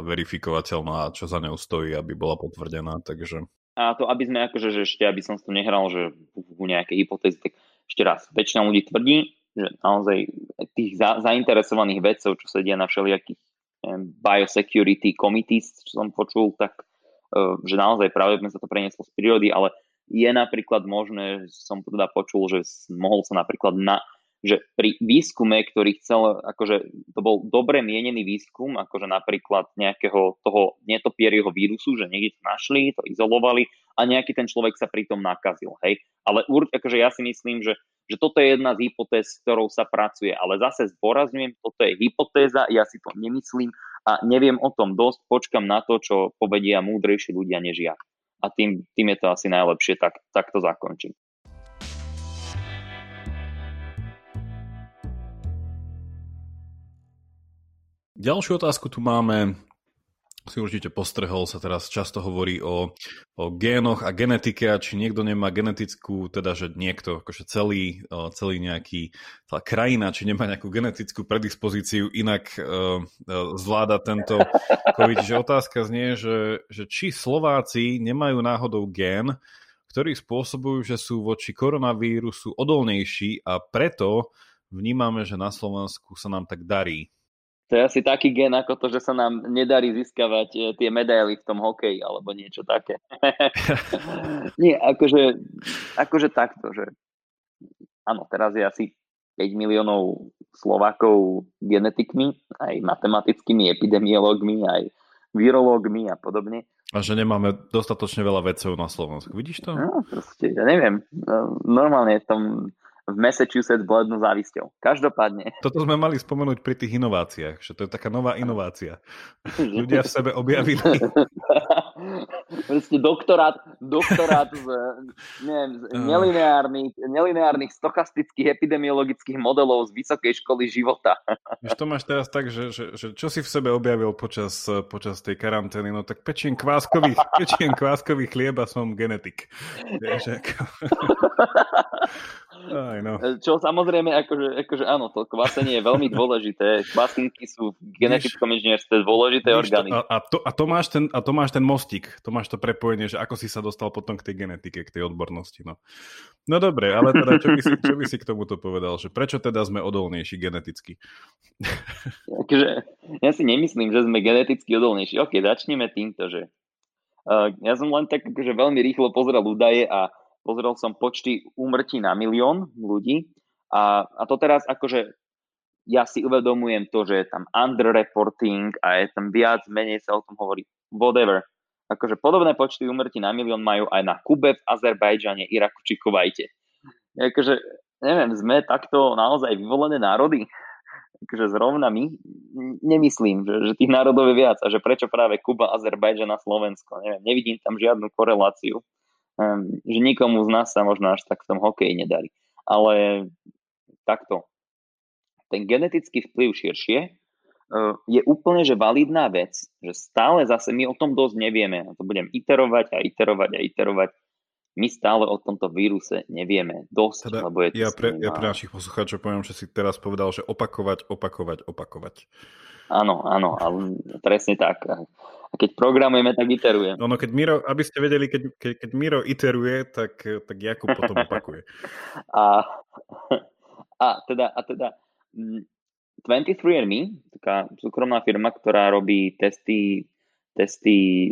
verifikovateľná a čo za ňou stojí, aby bola potvrdená. Takže... A to, aby sme akože, že ešte, aby som to nehral, že nejaké hypotézy, tak ešte raz, väčšina ľudí tvrdí, že naozaj tých zainteresovaných vedcov, čo sedia na všelijakých biosecurity committees, čo som počul, tak že naozaj pravdepodobne sa to prenieslo z prírody, ale je napríklad možné, som teda počul, že mohol sa napríklad že pri výskume, ktorý chcel, akože to bol dobre mienený výskum, akože napríklad nejakého toho netopierieho vírusu, že niekde to našli, to izolovali a nejaký ten človek sa pritom nakazil, hej. Ale akože ja si myslím, že toto je jedna z hypotéz, s ktorou sa pracuje, ale zase zdôrazňujem, toto je hypotéza, ja si to nemyslím a neviem o tom dosť, počkam na to, čo povedia múdrejší ľudia než ja. A tým je to asi najlepšie, tak to zakončím. Ďalšiu otázku tu máme si určite postrhol, sa teraz často hovorí o génoch a genetike, a či niekto nemá genetickú, teda že niekto, akože celý nejaký, tá krajina, či nemá nejakú genetickú predispozíciu, inak zvláda tento COVID. Že otázka znie, že či Slováci nemajú náhodou gén, ktorý spôsobujú, že sú voči koronavírusu odolnejší, a preto vnímame, že na Slovensku sa nám tak darí. To je asi taký gen ako to, že sa nám nedarí získavať tie medaily v tom hokeji alebo niečo také. Nie, akože takto, že áno, teraz je asi 5 miliónov Slovákov genetikmi, aj matematickými, epidemiológmi, aj virológmi a podobne. A že nemáme dostatočne veľa vedcov na Slovensku. Vidíš to? No, proste, ja neviem. Normálne je tam v Massachusetts blednú závisťou. Každopádne. Toto sme mali spomenúť pri tých inováciách, že to je taká nová inovácia. Ľudia v sebe objavili. Proste doktorát z, neviem, z nelineárnych stochastických epidemiologických modelov z Vysokej školy života. Už to máš teraz tak, že čo si v sebe objavil počas tej karantény? No tak pečiem kváskový chlieb a som genetik. Vieš, ako... Aj, no. Čo samozrejme, akože áno, to kvasenie je veľmi dôležité. Kvasinky sú v genetickom inžinierstve dôležité orgány. A to máš ten mostík, to máš to prepojenie, že ako si sa dostal potom k tej genetike, k tej odbornosti. No dobre, ale teda čo by si k tomuto povedal? Že prečo teda sme odolnejší geneticky? Takže, ja si nemyslím, že sme geneticky odolnejší. Ok, začneme týmto, že ja som len tak akože veľmi rýchlo pozrel údaje a pozrel som počty úmrtí na milión ľudí a to teraz akože ja si uvedomujem to, že je tam underreporting a je tam viac, menej sa o tom hovorí, whatever. Akože podobné počty úmrtí na milión majú aj na Kube, v Azerbajdžane, Iraku či Kuvajte. Akože, neviem, sme takto naozaj vyvolené národy. Akože zrovna my nemyslím, že tých národov je viac a že prečo práve Kuba, Azerbajdžan a Slovensko. Neviem, nevidím tam žiadnu koreláciu. Že nikomu z nás sa možno až tak v tom hokeji nedarí. Ale takto. Ten genetický vplyv širšie je úplne že validná vec, že stále zase my o tom dosť nevieme. A to budem iterovať. My stále o tomto víruse nevieme dosť. Teda lebo je pre našich poslucháčov poviem, že si teraz povedal, že opakovať. Áno, ale presne tak. A keď programujeme, tak iterujeme. No, keď Miro, aby ste vedeli, keď Miro iteruje, tak Jakub potom opakuje. A teda 23andMe, taká súkromná firma, ktorá robí testy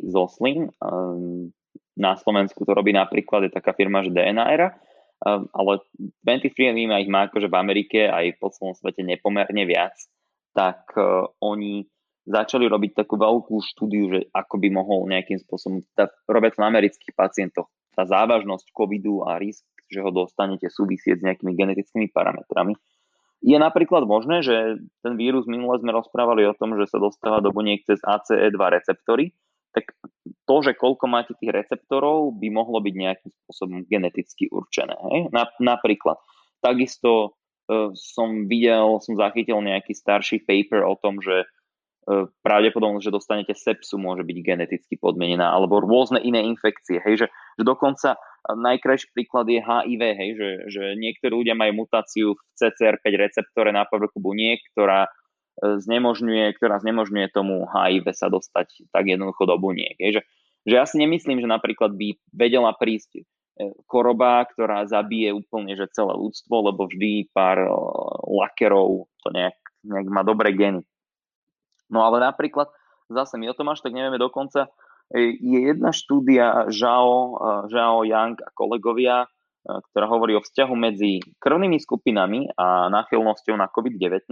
z oslín, na Slovensku to robí napríklad, je taká firma, že DNA-era, ale 23andMe ich má akože v Amerike aj po celom svete nepomerne viac, tak oni začali robiť takú veľkú štúdiu, že ako by mohol nejakým spôsobom, robia to na amerických pacientoch, tá závažnosť covidu a risk, že ho dostanete súvisieť s nejakými genetickými parametrami. Je napríklad možné, že ten vírus, minule sme rozprávali o tom, že sa dostáva do buniek cez ACE2 receptory, tak to, že koľko máte tých receptorov, by mohlo byť nejakým spôsobom geneticky určené. Hej? Napríklad. Takisto som zachytil nejaký starší paper o tom, že pravdepodobnosť, že dostanete sepsu, môže byť geneticky podmienená, alebo rôzne iné infekcie. Hej? Že dokonca najkrajší príklad je HIV, hej? Že niektorí ľudia majú mutáciu v CCR5 receptore na povrchu buniek, ktorá znemožňuje tomu HIV sa dostať tak jednoducho do buniek. Že ja si nemyslím, že napríklad by vedela prísť choroba, ktorá zabije úplne že celé ľudstvo, lebo vždy pár lakerov to nejak má dobré geny. No ale napríklad, zase my o tom až tak nevieme dokonca, je jedna štúdia Zhao Yang a kolegovia, ktorá hovorí o vzťahu medzi krvnými skupinami a náchylnosťou na COVID-19.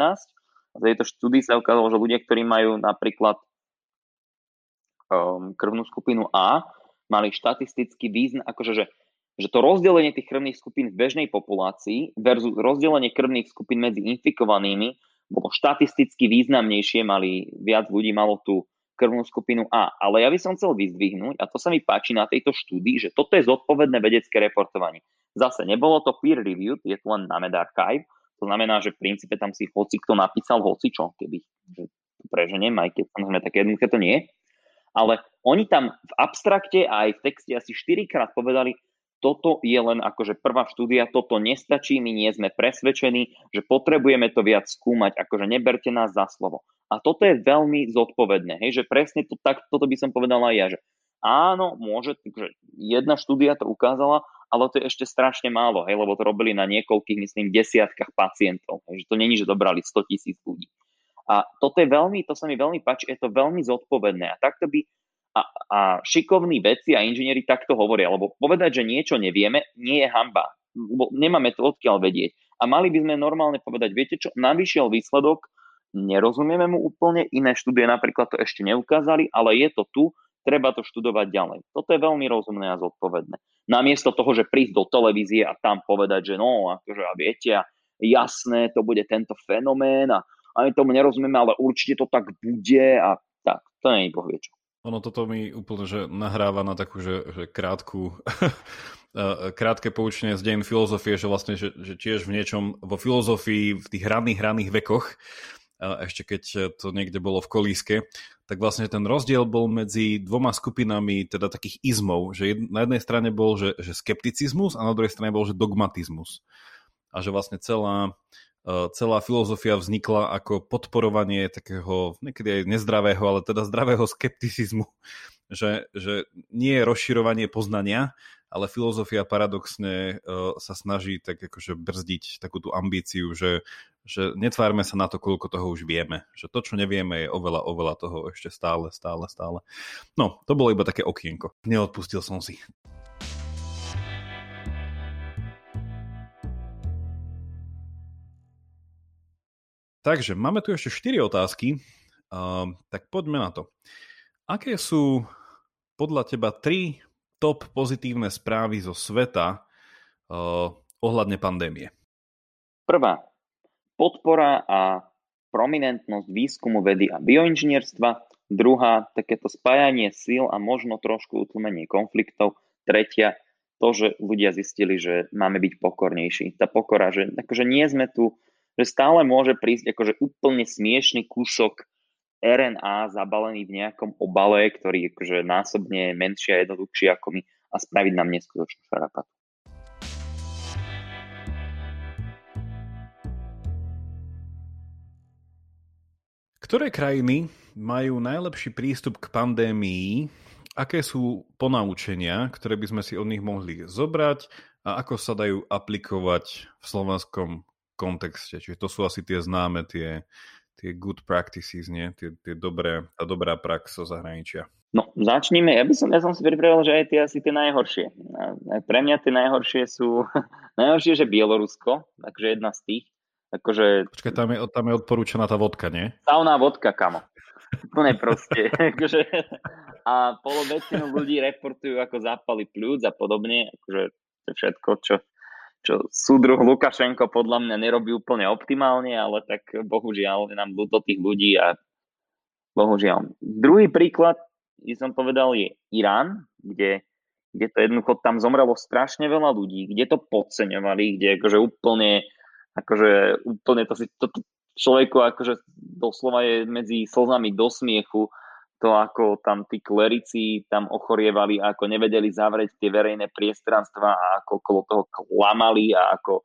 V tejto štúdii sa ukázalo, že ľudia, ktorí majú napríklad krvnú skupinu A, mali štatistický význam, že to rozdelenie tých krvných skupín v bežnej populácii versus rozdelenie krvných skupín medzi infikovanými bolo štatisticky významnejšie, viac ľudí malo tú krvnú skupinu A. Ale ja by som chcel vyzdvihnúť, a to sa mi páči na tejto štúdii, že toto je zodpovedné vedecké reportovanie. Zase nebolo to peer-reviewed, je to len na MedArchive. To znamená, že v princípe tam si hocikto napísal hocičo, keby preženiem, aj keď samozrejme také jednoduché to nie je. Ale oni tam v abstrakte a aj v texte asi 4-krát povedali, toto je len akože prvá štúdia, toto nestačí, my nie sme presvedčení, že potrebujeme to viac skúmať, akože neberte nás za slovo. A toto je veľmi zodpovedné, hej, že presne to, tak, toto by som povedala aj ja, že áno, môže, že jedna štúdia to ukázala, ale to je ešte strašne málo, hej, lebo to robili na niekoľkých, myslím, desiatkách pacientov, hej, že to není, že dobrali 100 000 ľudí. A toto je veľmi, to sa mi veľmi páči, je to veľmi zodpovedné a takto by a šikovní vedci a inžinieri takto hovoria, lebo povedať, že niečo nevieme, nie je hanba. Nemáme to odkiaľ vedieť. A mali by sme normálne povedať, viete čo, navyšiel výsledok, nerozumieme mu úplne, iné štúdie napríklad to ešte neukázali, ale je to tu, treba to študovať ďalej. Toto je veľmi rozumné a zodpovedné. Namiesto toho, že prísť do televízie a tam povedať, že no, akože a viete, a jasné, to bude tento fenomén a my tomu nerozumieme, ale určite to tak bude a tak, to nie je boh vie čo. Ono toto mi úplne že nahráva na takú, že krátke poučenie z dejín filozofie, že vlastne, že tiež v niečom vo filozofii v tých raných vekoch, ešte keď to niekde bolo v kolíske, tak vlastne ten rozdiel bol medzi dvoma skupinami teda takých izmov, že na jednej strane bol, že skepticizmus a na druhej strane bol, že dogmatizmus. A že vlastne celá filozofia vznikla ako podporovanie takého niekedy aj nezdravého, ale teda zdravého skepticizmu, že nie je rozširovanie poznania, ale filozofia paradoxne sa snaží tak akože brzdiť takú tú ambíciu, že netvárme sa na to, koľko toho už vieme, že to, čo nevieme, je oveľa toho ešte stále. No, to bolo iba také okienko. Neodpustil som si. Takže máme tu ešte 4 otázky, tak poďme na to. Aké sú podľa teba 3 top pozitívne správy zo sveta ohľadne pandémie? Prvá, podpora a prominentnosť výskumu vedy a bioinžinierstva. Druhá, takéto spájanie síl a možno trošku utlmenie konfliktov. Tretia, to, že ľudia zistili, že máme byť pokornejší. Tá pokora, že akože nie sme tu, že stále môže prísť akože úplne smiešný kúsok RNA zabalený v nejakom obale, ktorý je akože násobne menší a jednoduchší ako my a spraviť nám neskutočnú šarapatu. Ktoré krajiny majú najlepší prístup k pandémii? Aké sú ponaučenia, ktoré by sme si od nich mohli zobrať a ako sa dajú aplikovať v slovenskom kontexte, čiže to sú asi tie známe, tie good practices, nie? Tá dobrá prax zo zahraničia. No, začnime. Ja som si pripravil, že aj tie asi tie najhoršie. A pre mňa tie najhoršie sú že Bielorusko, takže jedna z tých. Akože... Počkaj, tam je odporúčaná tá vodka, nie? Sauna vodka, kamo. Úplne proste. A poloväčšinu ľudí reportujú, ako zápaly pľúc a podobne. Akože to všetko, čo súdruh Lukašenko podľa mňa nerobí úplne optimálne, ale tak bohužiaľ je nám ľúto tých ľudí a bohužiaľ. Druhý príklad, kde som povedal, je Irán, kde to jednoducho tam zomrelo strašne veľa ľudí, kde to podceňovali, kde úplne to človeku akože doslova je medzi slzami do smiechu, to ako tam tí klerici tam ochorievali a ako nevedeli zavrieť tie verejné priestranstva a ako okolo toho klamali a ako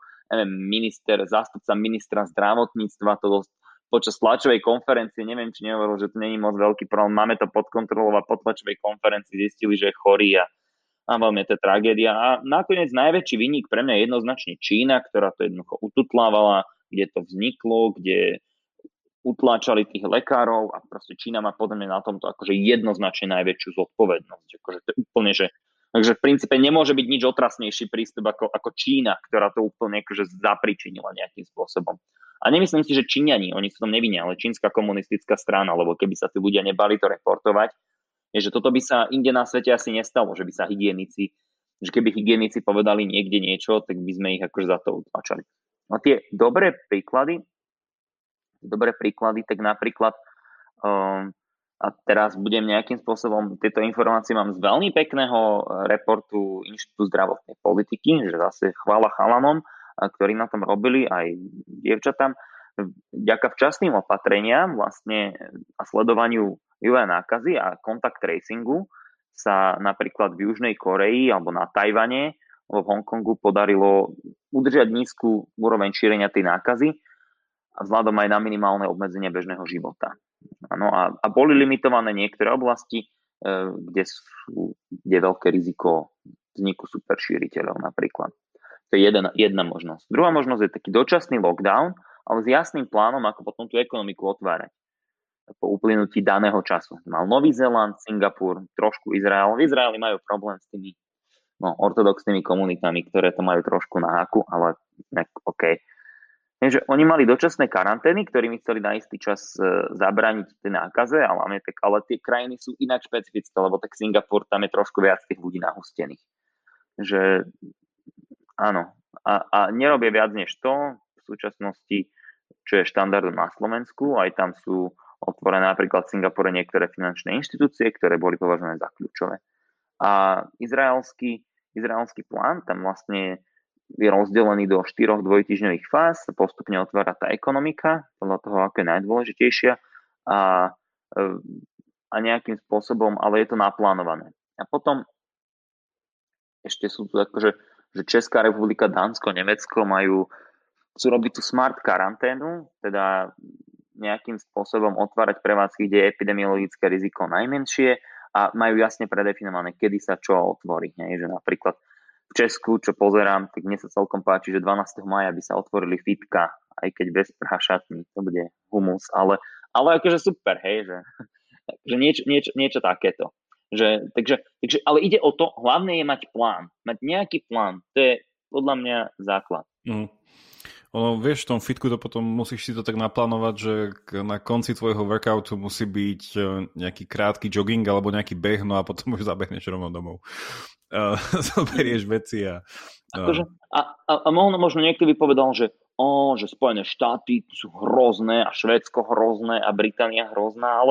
zástupca ministra zdravotníctva to počas tlačovej konferencie, neviem či nehovoril, že to nie je moc veľký problém, máme to pod kontrolou a po tlačovej konferencii zistili, že je chorý a veľmi je to tragédia. A nakoniec najväčší vinník pre mňa je jednoznačne Čína, ktorá to jednoducho ututlávala, kde to vzniklo, kde utláčali tých lekárov a proste Čína má podľa mňa na tomto akože jednoznačne najväčšiu zodpovednosť. Akože to úplne, takže v princípe nemôže byť nič otrasnejší prístup ako Čína, ktorá to úplne akože zapričinila nejakým spôsobom. A nemyslím si, že Číňani, oni sú tam nevinní, ale čínska komunistická strana, lebo keby sa tí ľudia nebali to reportovať, je, že toto by sa inde na svete asi nestalo, že by sa keby hygienici povedali niekde niečo, tak by sme ich akože za to utlačali. A tie dobré príklady, tak napríklad a teraz budem nejakým spôsobom, tieto informácie mám z veľmi pekného reportu Inštitútu zdravotnej politiky, že zase chvála chalanom, ktorí na tom robili, aj dievčatám, vďaka včasným opatreniam vlastne a sledovaniu vývoja nákazy a kontakt tracingu sa napríklad v Južnej Koreji alebo na Tajvane alebo v Hongkongu podarilo udržať nízku úroveň šírenia tej nákazy a vzhľadom aj na minimálne obmedzenie bežného života. Ano, a boli limitované niektoré oblasti, kde je veľké riziko vzniku superšíriteľov napríklad. To je jedna možnosť. Druhá možnosť je taký dočasný lockdown, ale s jasným plánom, ako potom tú ekonomiku otvárať po uplynutí daného času. Mal Nový Zéland, Singapur, trošku Izrael. V Izraeli majú problém s tými ortodoxnými komunitami, ktoré to majú trošku na háku, ale OK. Takže oni mali dočasné karantény, ktorými chceli na istý čas zabrániť tie nákaze, ale tie krajiny sú inak špecifické, lebo tak Singapur, tam je trošku viac tých ľudí nahustených. Že áno. A nerobia viac než to v súčasnosti, čo je štandardom na Slovensku. Aj tam sú otvorené napríklad v Singapore niektoré finančné inštitúcie, ktoré boli považované za kľúčové. A izraelský plán tam vlastne je rozdelený do 4 dvojtýždňových fáz. Postupne otvára tá ekonomika podľa toho, ako je najdôležitejšia a nejakým spôsobom, ale je to naplánované. A potom ešte sú tu akože, že Česká republika, Dánsko, Nemecko chcú robiť tú smart karanténu, teda nejakým spôsobom otvárať prevádzky, kde je epidemiologické riziko najmenšie a majú jasne predefinované, kedy sa čo otvorí. Nie? Že napríklad v Česku, čo pozerám, tak mne sa celkom páči, že 12. mája by sa otvorili fitka, aj keď bez prha šatní, to bude humus, ale akože super, hej, že niečo takéto. Takže, ale ide o to, hlavne je mať plán, mať nejaký plán, to je podľa mňa základ. Ono, vieš, v tom fitku to potom musíš si to tak naplánovať, že na konci tvojho workoutu musí byť nejaký krátky jogging alebo nejaký beh, no a potom už zabehneš rovno domov. Zoberieš veci a... A možno niekto by povedal, že Spojené štáty sú hrozné a Švédsko hrozné a Británia hrozná,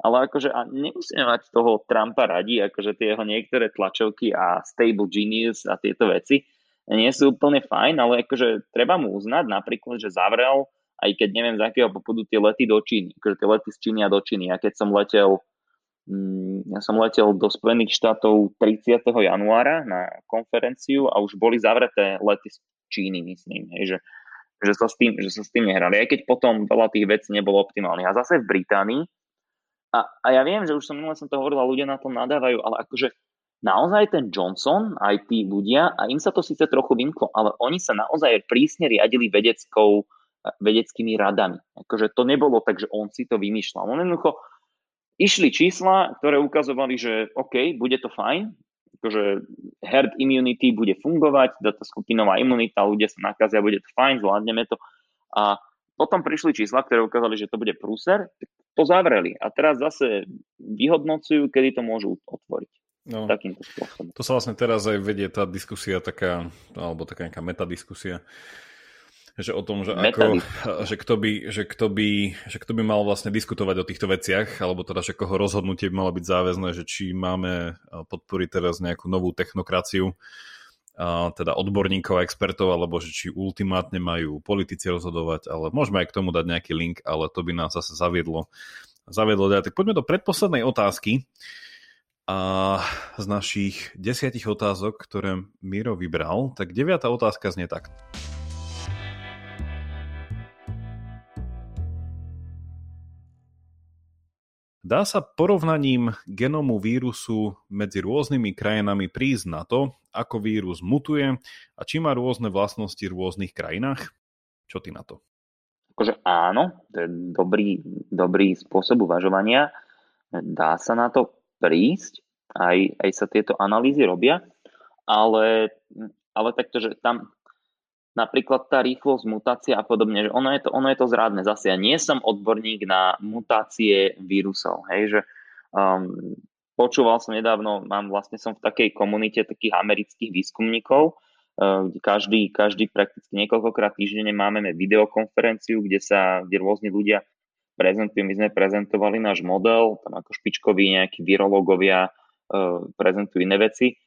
ale akože a nemusíme mať toho Trumpa radi, akože tie jeho niektoré tlačovky a Stable Genius a tieto veci nie sú úplne fajn, ale akože treba mu uznať napríklad, že zavrel, aj keď neviem, z akého popudu tie lety do Číny, akože tie lety z Číny a do Číny. A keď som letel, do Spojených štátov 30. januára na konferenciu a už boli zavreté lety z Číny, myslím, hej, že sa s tým nehrali, aj keď potom veľa tých vecí nebolo optimálnych. A zase v Británii, a ja viem, že už som to hovoril a ľudia na tom nadávajú, ale akože naozaj ten Johnson, aj tí ľudia, a im sa to síce trochu vymklo, ale oni sa naozaj prísne riadili vedeckými radami. Akože to nebolo tak, že on si to vymýšľal. On jednoducho išli čísla, ktoré ukazovali, že OK, bude to fajn, akože herd immunity bude fungovať, tá skupinová imunita, ľudia sa nakazia, bude to fajn, zvládneme to. A potom prišli čísla, ktoré ukázali, že to bude prúser, to zavreli. A teraz zase vyhodnocujú, kedy to môžu otvoriť. No, takýmto spôsobom. To sa vlastne teraz aj vedie tá diskusia taká, alebo taká nejaká metadiskusia, že o tom, že ako, že kto by mal vlastne diskutovať o týchto veciach, alebo teda, že koho rozhodnutie by malo byť záväzné, že či máme podporiť teraz nejakú novú technokraciu, teda odborníkov a expertov, alebo že či ultimátne majú politici rozhodovať, ale môžeme aj k tomu dať nejaký link, ale to by nás zase zaviedlo. Tak poďme do predposlednej otázky. A z našich 10 otázok, ktoré Miro vybral, tak 9. otázka znie tak. Dá sa porovnaním genómu vírusu medzi rôznymi krajinami prísť na to, ako vírus mutuje a či má rôzne vlastnosti v rôznych krajinách? Čo ty na to? Akože áno, to je dobrý spôsob uvažovania. Dá sa na to prísť, aj sa tieto analýzy robia, ale takto, že tam napríklad tá rýchlosť mutácia a podobne, že ono je to zradné. Zase ja nie som odborník na mutácie vírusov, hej, že počúval som nedávno, som v takej komunite takých amerických výskumníkov, kde každý prakticky niekoľkokrát týždenne máme videokonferenciu, kde rôzni ľudia prezentujú. My sme prezentovali náš model, tam ako špičkoví nejakí virológovia prezentujú iné veci.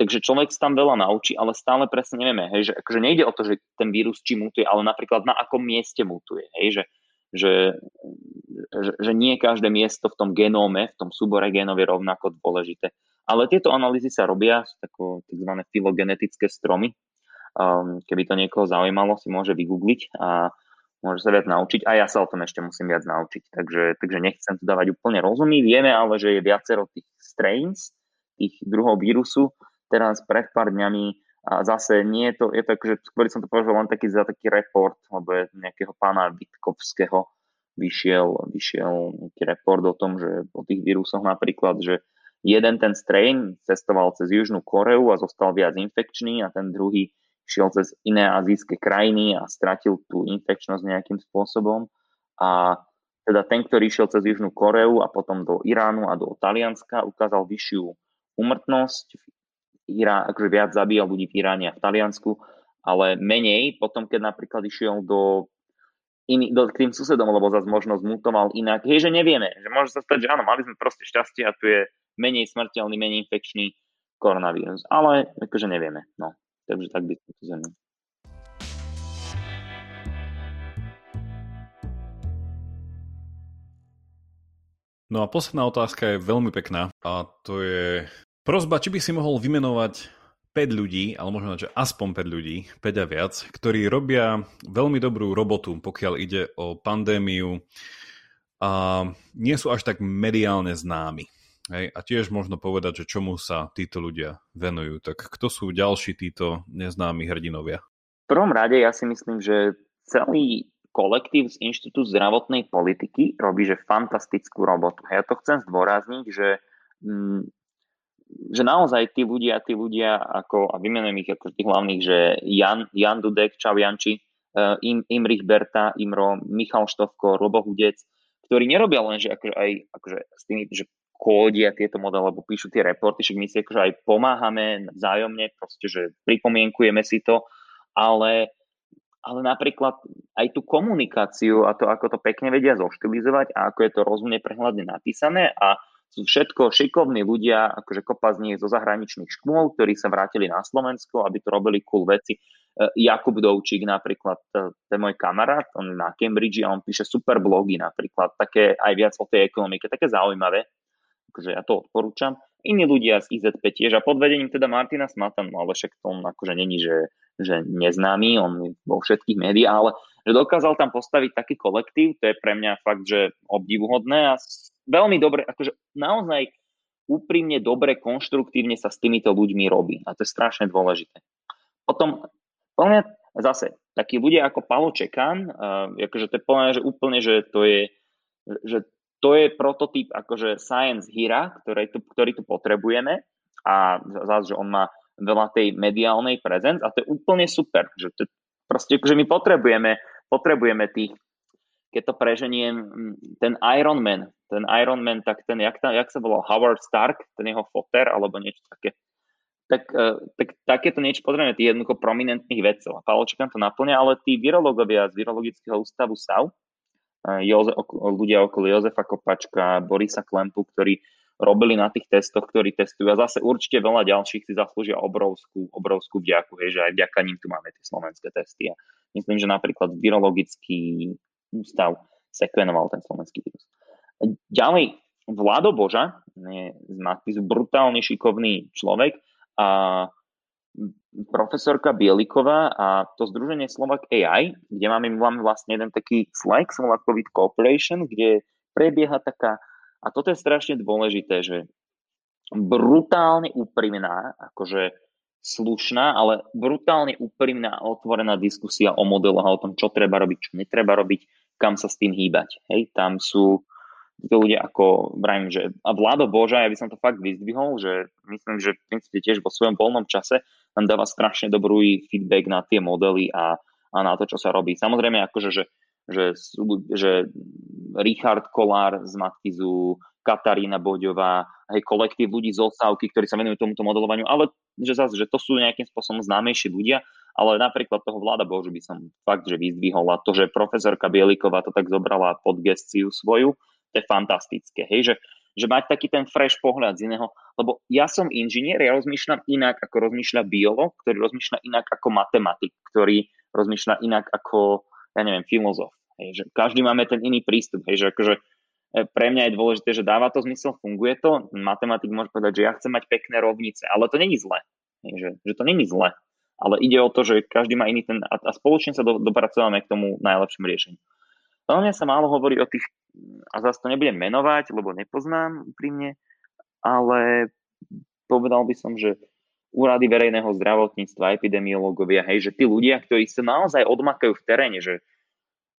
Takže človek sa tam veľa naučí, ale stále presne nevieme, hej, že akože nejde o to, že ten vírus či mutuje, ale napríklad na akom mieste mutuje. Hej, že že nie každé miesto v tom genóme, v tom súbore genov je rovnako dôležité. Ale tieto analýzy sa robia, sú tzv. Filogenetické stromy. Keby to niekoho zaujímalo, si môže vygoogliť a môže sa viac naučiť. A ja sa o tom ešte musím viac naučiť. Takže nechcem tu dávať úplne rozumy. Vieme ale, že je viacero tých strains, tých druhov vírusu. Teraz pred pár dňami a zase nie je to, je tak, že skôr som to považoval len taký za taký report, lebo je nejakého pána Vitkovského vyšiel nejaký report o tom, že o tých vírusoch napríklad, že jeden ten strain cestoval cez Južnú Koreu a zostal viac infekčný a ten druhý šiel cez iné azijské krajiny a stratil tú infekčnosť nejakým spôsobom. A teda ten, ktorý šiel cez Južnú Koreu a potom do Iránu a do Talianska, ukázal vyššiu úmrtnosť. Akože viac zabíjal ľudí v Iráne a v Taliansku, ale menej potom, keď napríklad išiel do tým susedom, lebo zase možno zmutoval inak. Hej, že nevieme, že môže sa stať, že áno, mali sme proste šťastie a tu je menej smrteľný, menej infekčný koronavírus, ale akože nevieme, no. Takže tak by to zrejme. No a posledná otázka je veľmi pekná a to je prosba, či by si mohol vymenovať 5 ľudí, ale možno, že aspoň 5 ľudí, 5 a viac, ktorí robia veľmi dobrú robotu, pokiaľ ide o pandémiu a nie sú až tak mediálne známi. Hej? A tiež možno povedať, že čomu sa títo ľudia venujú. Tak kto sú ďalší títo neznámi hrdinovia? V prvom rade ja si myslím, že celý kolektív z Inštitútu zdravotnej politiky robí že fantastickú robotu. A ja to chcem zdôrazniť, že naozaj tí ľudia ako, a vymenujem ich ako tých hlavných, že Jan Dudek, čau Janči, Imrich Berta, Imro, Michal Štofko, Robo Hudec, ktorí nerobia len, že akože aj akože s tými, že kódia tieto modely, alebo píšu tie reporty, však my si akože aj pomáhame vzájomne, proste, že pripomienkujeme si to, ale napríklad aj tú komunikáciu a to, ako to pekne vedia zoštilizovať a ako je to rozumne prehľadne napísané a sú všetko šikovní ľudia, akože kopa z nich zo zahraničných škôl, ktorí sa vrátili na Slovensko, aby to robili cool veci. Jakub Dovčík napríklad, to je môj kamarát, on na Cambridge a on píše super blogy napríklad, také aj viac o tej ekonomike, také zaujímavé, akože ja to odporúčam. Iní ľudia z IZP tiež a pod vedením teda Martina Smatanu, ale však on akože není, že neznámy, on bol všetkých médiách, ale že dokázal tam postaviť taký kolektív, to je pre mňa fakt, že obdivuhodné a veľmi dobre, akože naozaj úprimne dobre, konštruktívne sa s týmito ľuďmi robí. A to je strašne dôležité. Potom, poľa zase, takí ľudia ako Pavol Čekan, akože to je poľa, že úplne, že to je prototyp akože science hera, ktorý tu potrebujeme. A zase, že on má veľa tej mediálnej prezenc a to je úplne super. Že to, proste, akože my potrebujeme tých, keď to preženiem, ten Iron Man, tak ten, jak sa volal Howard Stark, ten jeho foter, alebo niečo také. Tak takéto niečo potrebujeme, tých jednoducho prominentných vedcov. A Pavol Čekan to naplňa, ale tí virológovia z Virologického ústavu SAU, ľudia okolo Jozefa Kopačka, Borisa Klempu, ktorí robili na tých testoch, ktorí testujú. A zase určite veľa ďalších si zaslúžia obrovskú vďaku, že aj vďaka ním tu máme tie slovenské testy. A myslím, že napríklad Virologický ústav sekvenoval ten slovenský vírus. Ďalej, Vlado Boža je z Matfizu brutálne šikovný človek a profesorka Bieliková a to združenie Slovak AI, kde máme vlastne jeden taký Slack, Slovak COVID Corporation, kde prebieha taká, a toto je strašne dôležité, že brutálne úprimná, akože slušná, ale brutálne úprimná a otvorená diskusia o modeloch a o tom, čo treba robiť, čo netreba robiť, kam sa s tým hýbať. Hej, tam sú títo ľudia ako, vravím, že a Vlado Boža, ja by som to fakt vyzdvihol, že myslím, že tiež vo svojom voľnom čase nám dáva strašne dobrý feedback na tie modely a na to, čo sa robí. Samozrejme, akože, že Richard Kollár z Matfizu, Katarína Boďová, hej, kolektív ľudí z Osávky, ktorí sa venujú tomuto modelovaniu, ale že zase, že to sú nejakým spôsobom známejší ľudia, ale napríklad toho Vlada Božu by som fakt, že vyzdvihol a to, že profesorka Bieliková to tak zobrala pod gesciu svoju, to je fantastické, hej, že mať taký ten fresh pohľad z iného, lebo ja som inžinier, ja rozmýšľam inak, ako rozmýšľa biolog, ktorý rozmýšľa inak ako matematik, ktorý rozmýšľa inak ako, ja neviem, filozof. Hej, že každý máme ten iný prístup. Hej, že akože pre mňa je dôležité, že dáva to zmysel, funguje to. Matematik môže povedať, že ja chcem mať pekné rovnice, ale to není zle. Hej, že to není zle. Ale ide o to, že každý má iný ten... A spoločne sa dopracujeme k tomu najlepším riešeniu. O mňa sa málo hovorí o tých... A zase to nebudem menovať, lebo nepoznám pri mne, ale povedal by som, že úrady verejného zdravotníctva, epidemiológovia, hej, že tí ľudia, ktorí sa naozaj odmakajú v teréne, že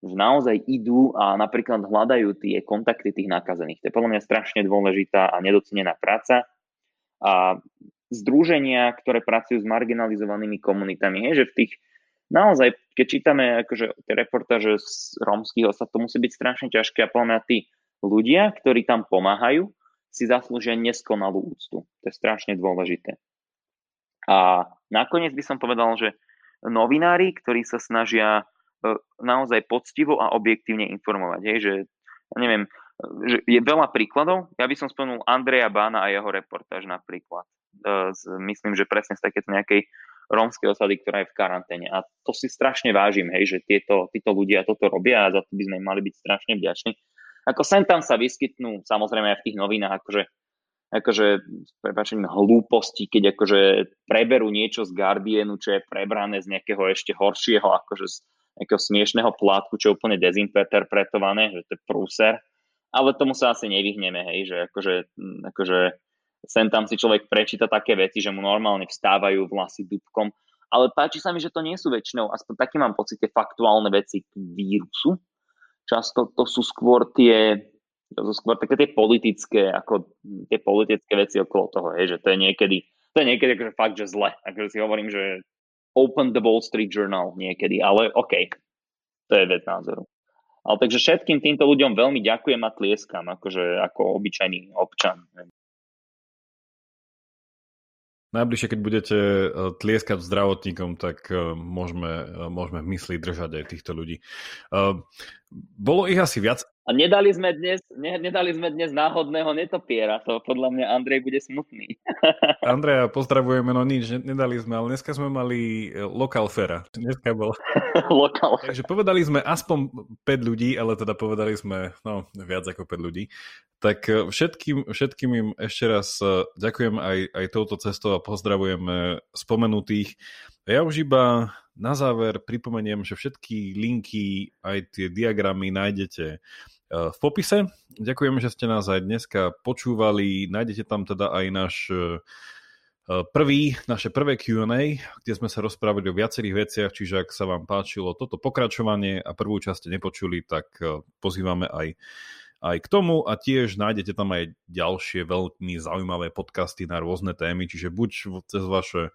naozaj idú a napríklad hľadajú tie kontakty tých nakazených. To je podľa mňa strašne dôležitá a nedocenená práca. A združenia, ktoré pracujú s marginalizovanými komunitami, hej, že v tých naozaj, keď čítame akože tie reportáže z rómskych osad, to musí byť strašne ťažké a podľa mňa tí ľudia, ktorí tam pomáhajú, si zaslúžia neskonalú úctu. To je strašne dôležité. A nakoniec by som povedal, že novinári, ktorí sa snažia naozaj poctivo a objektívne informovať. Hej, že, neviem, že je veľa príkladov. Ja by som spomenul Andreja Bána a jeho reportáž napríklad. Myslím, že presne z takéto nejakej rómskej osady, ktorá je v karanténe. A to si strašne vážim, hej, že títo ľudia toto robia a za to by sme im mali byť strašne vďační. Ako sem tam sa vyskytnú, samozrejme aj v tých novinách, akože s prepáčením hlúposti, keď akože preberú niečo z Guardianu, čo je prebrané z nejakého ešte horšieho, akože z nejakého smiešného plátku, čo je úplne dezinterpretované, že to je prúser. Ale tomu sa asi nevyhneme, hej, že akože sem tam si človek prečíta také veci, že mu normálne vstávajú vlasy dúbkom. Ale páči sa mi, že to nie sú väčšinou, aspoň také mám pocite, faktuálne veci k vírusu. Často to sú skôr také tie politické, ako tie politické veci okolo toho, hej, že to je niekedy akože fakt, že zle. Akože si hovorím, že Open the Wall Street Journal niekedy, ale OK, to je vec názoru. Ale takže všetkým týmto ľuďom veľmi ďakujem a tlieskam, akože ako obyčajný občan. Najbližšie, keď budete tlieskať zdravotníkom, tak môžeme v mysli držať aj týchto ľudí. Bolo ich asi viac. A nedali sme dnes náhodného netopiera, to podľa mňa Andrej bude smutný. Andreja, pozdravujeme, no nič, nedali sme, ale dneska sme mali lokal fera. Dneska bol. Lokal. Takže povedali sme aspoň 5 ľudí, ale teda povedali sme, no, viac ako 5 ľudí. Tak všetkým im ešte raz ďakujem aj touto cestou a pozdravujeme spomenutých. Ja už iba na záver pripomeniem, že všetky linky, aj tie diagramy nájdete v popise. Ďakujem, že ste nás aj dneska počúvali. Nájdete tam teda aj naše prvé Q&A, kde sme sa rozprávali o viacerých veciach, čiže ak sa vám páčilo toto pokračovanie a prvú časť nepočuli, tak pozývame aj k tomu a tiež nájdete tam aj ďalšie veľmi zaujímavé podcasty na rôzne témy, čiže buď cez vaše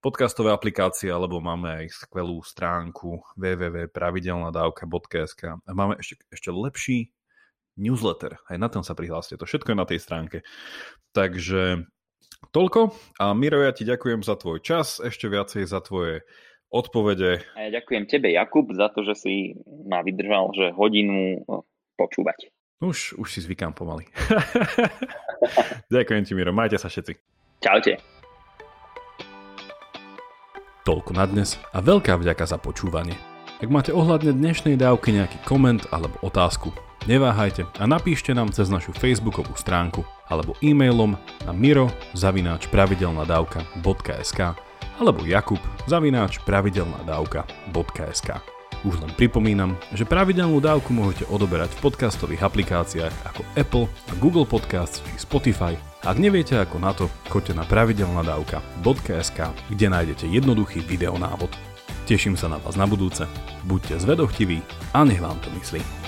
podcastové aplikácie, alebo máme aj skvelú stránku www.pravidelnadavka.sk a máme ešte lepší newsletter. Aj na tom sa prihláste. To všetko je na tej stránke. Takže toľko. A Miro, ja ti ďakujem za tvoj čas, ešte viacej za tvoje odpovede. A ja ďakujem tebe, Jakub, za to, že si ma vydržal, že hodinu počúvať. Už si zvykám pomaly. Ďakujem ti, Miro. Majte sa všetci. Čaute. Toľko na dnes a veľká vďaka za počúvanie. Ak máte ohľadne dnešnej dávky nejaký koment alebo otázku, neváhajte a napíšte nám cez našu facebookovú stránku alebo e-mailom na miro@pravidelnadavka.sk alebo jakub@pravidelnadavka.sk. Už len pripomínam, že pravidelnú dávku môžete odoberať v podcastových aplikáciách ako Apple a Google Podcasts či Spotify. Ak neviete ako na to, choďte na pravidelnadavka.sk, kde nájdete jednoduchý videonávod. Teším sa na vás na budúce, buďte zvedochtiví a nech vám to myslí.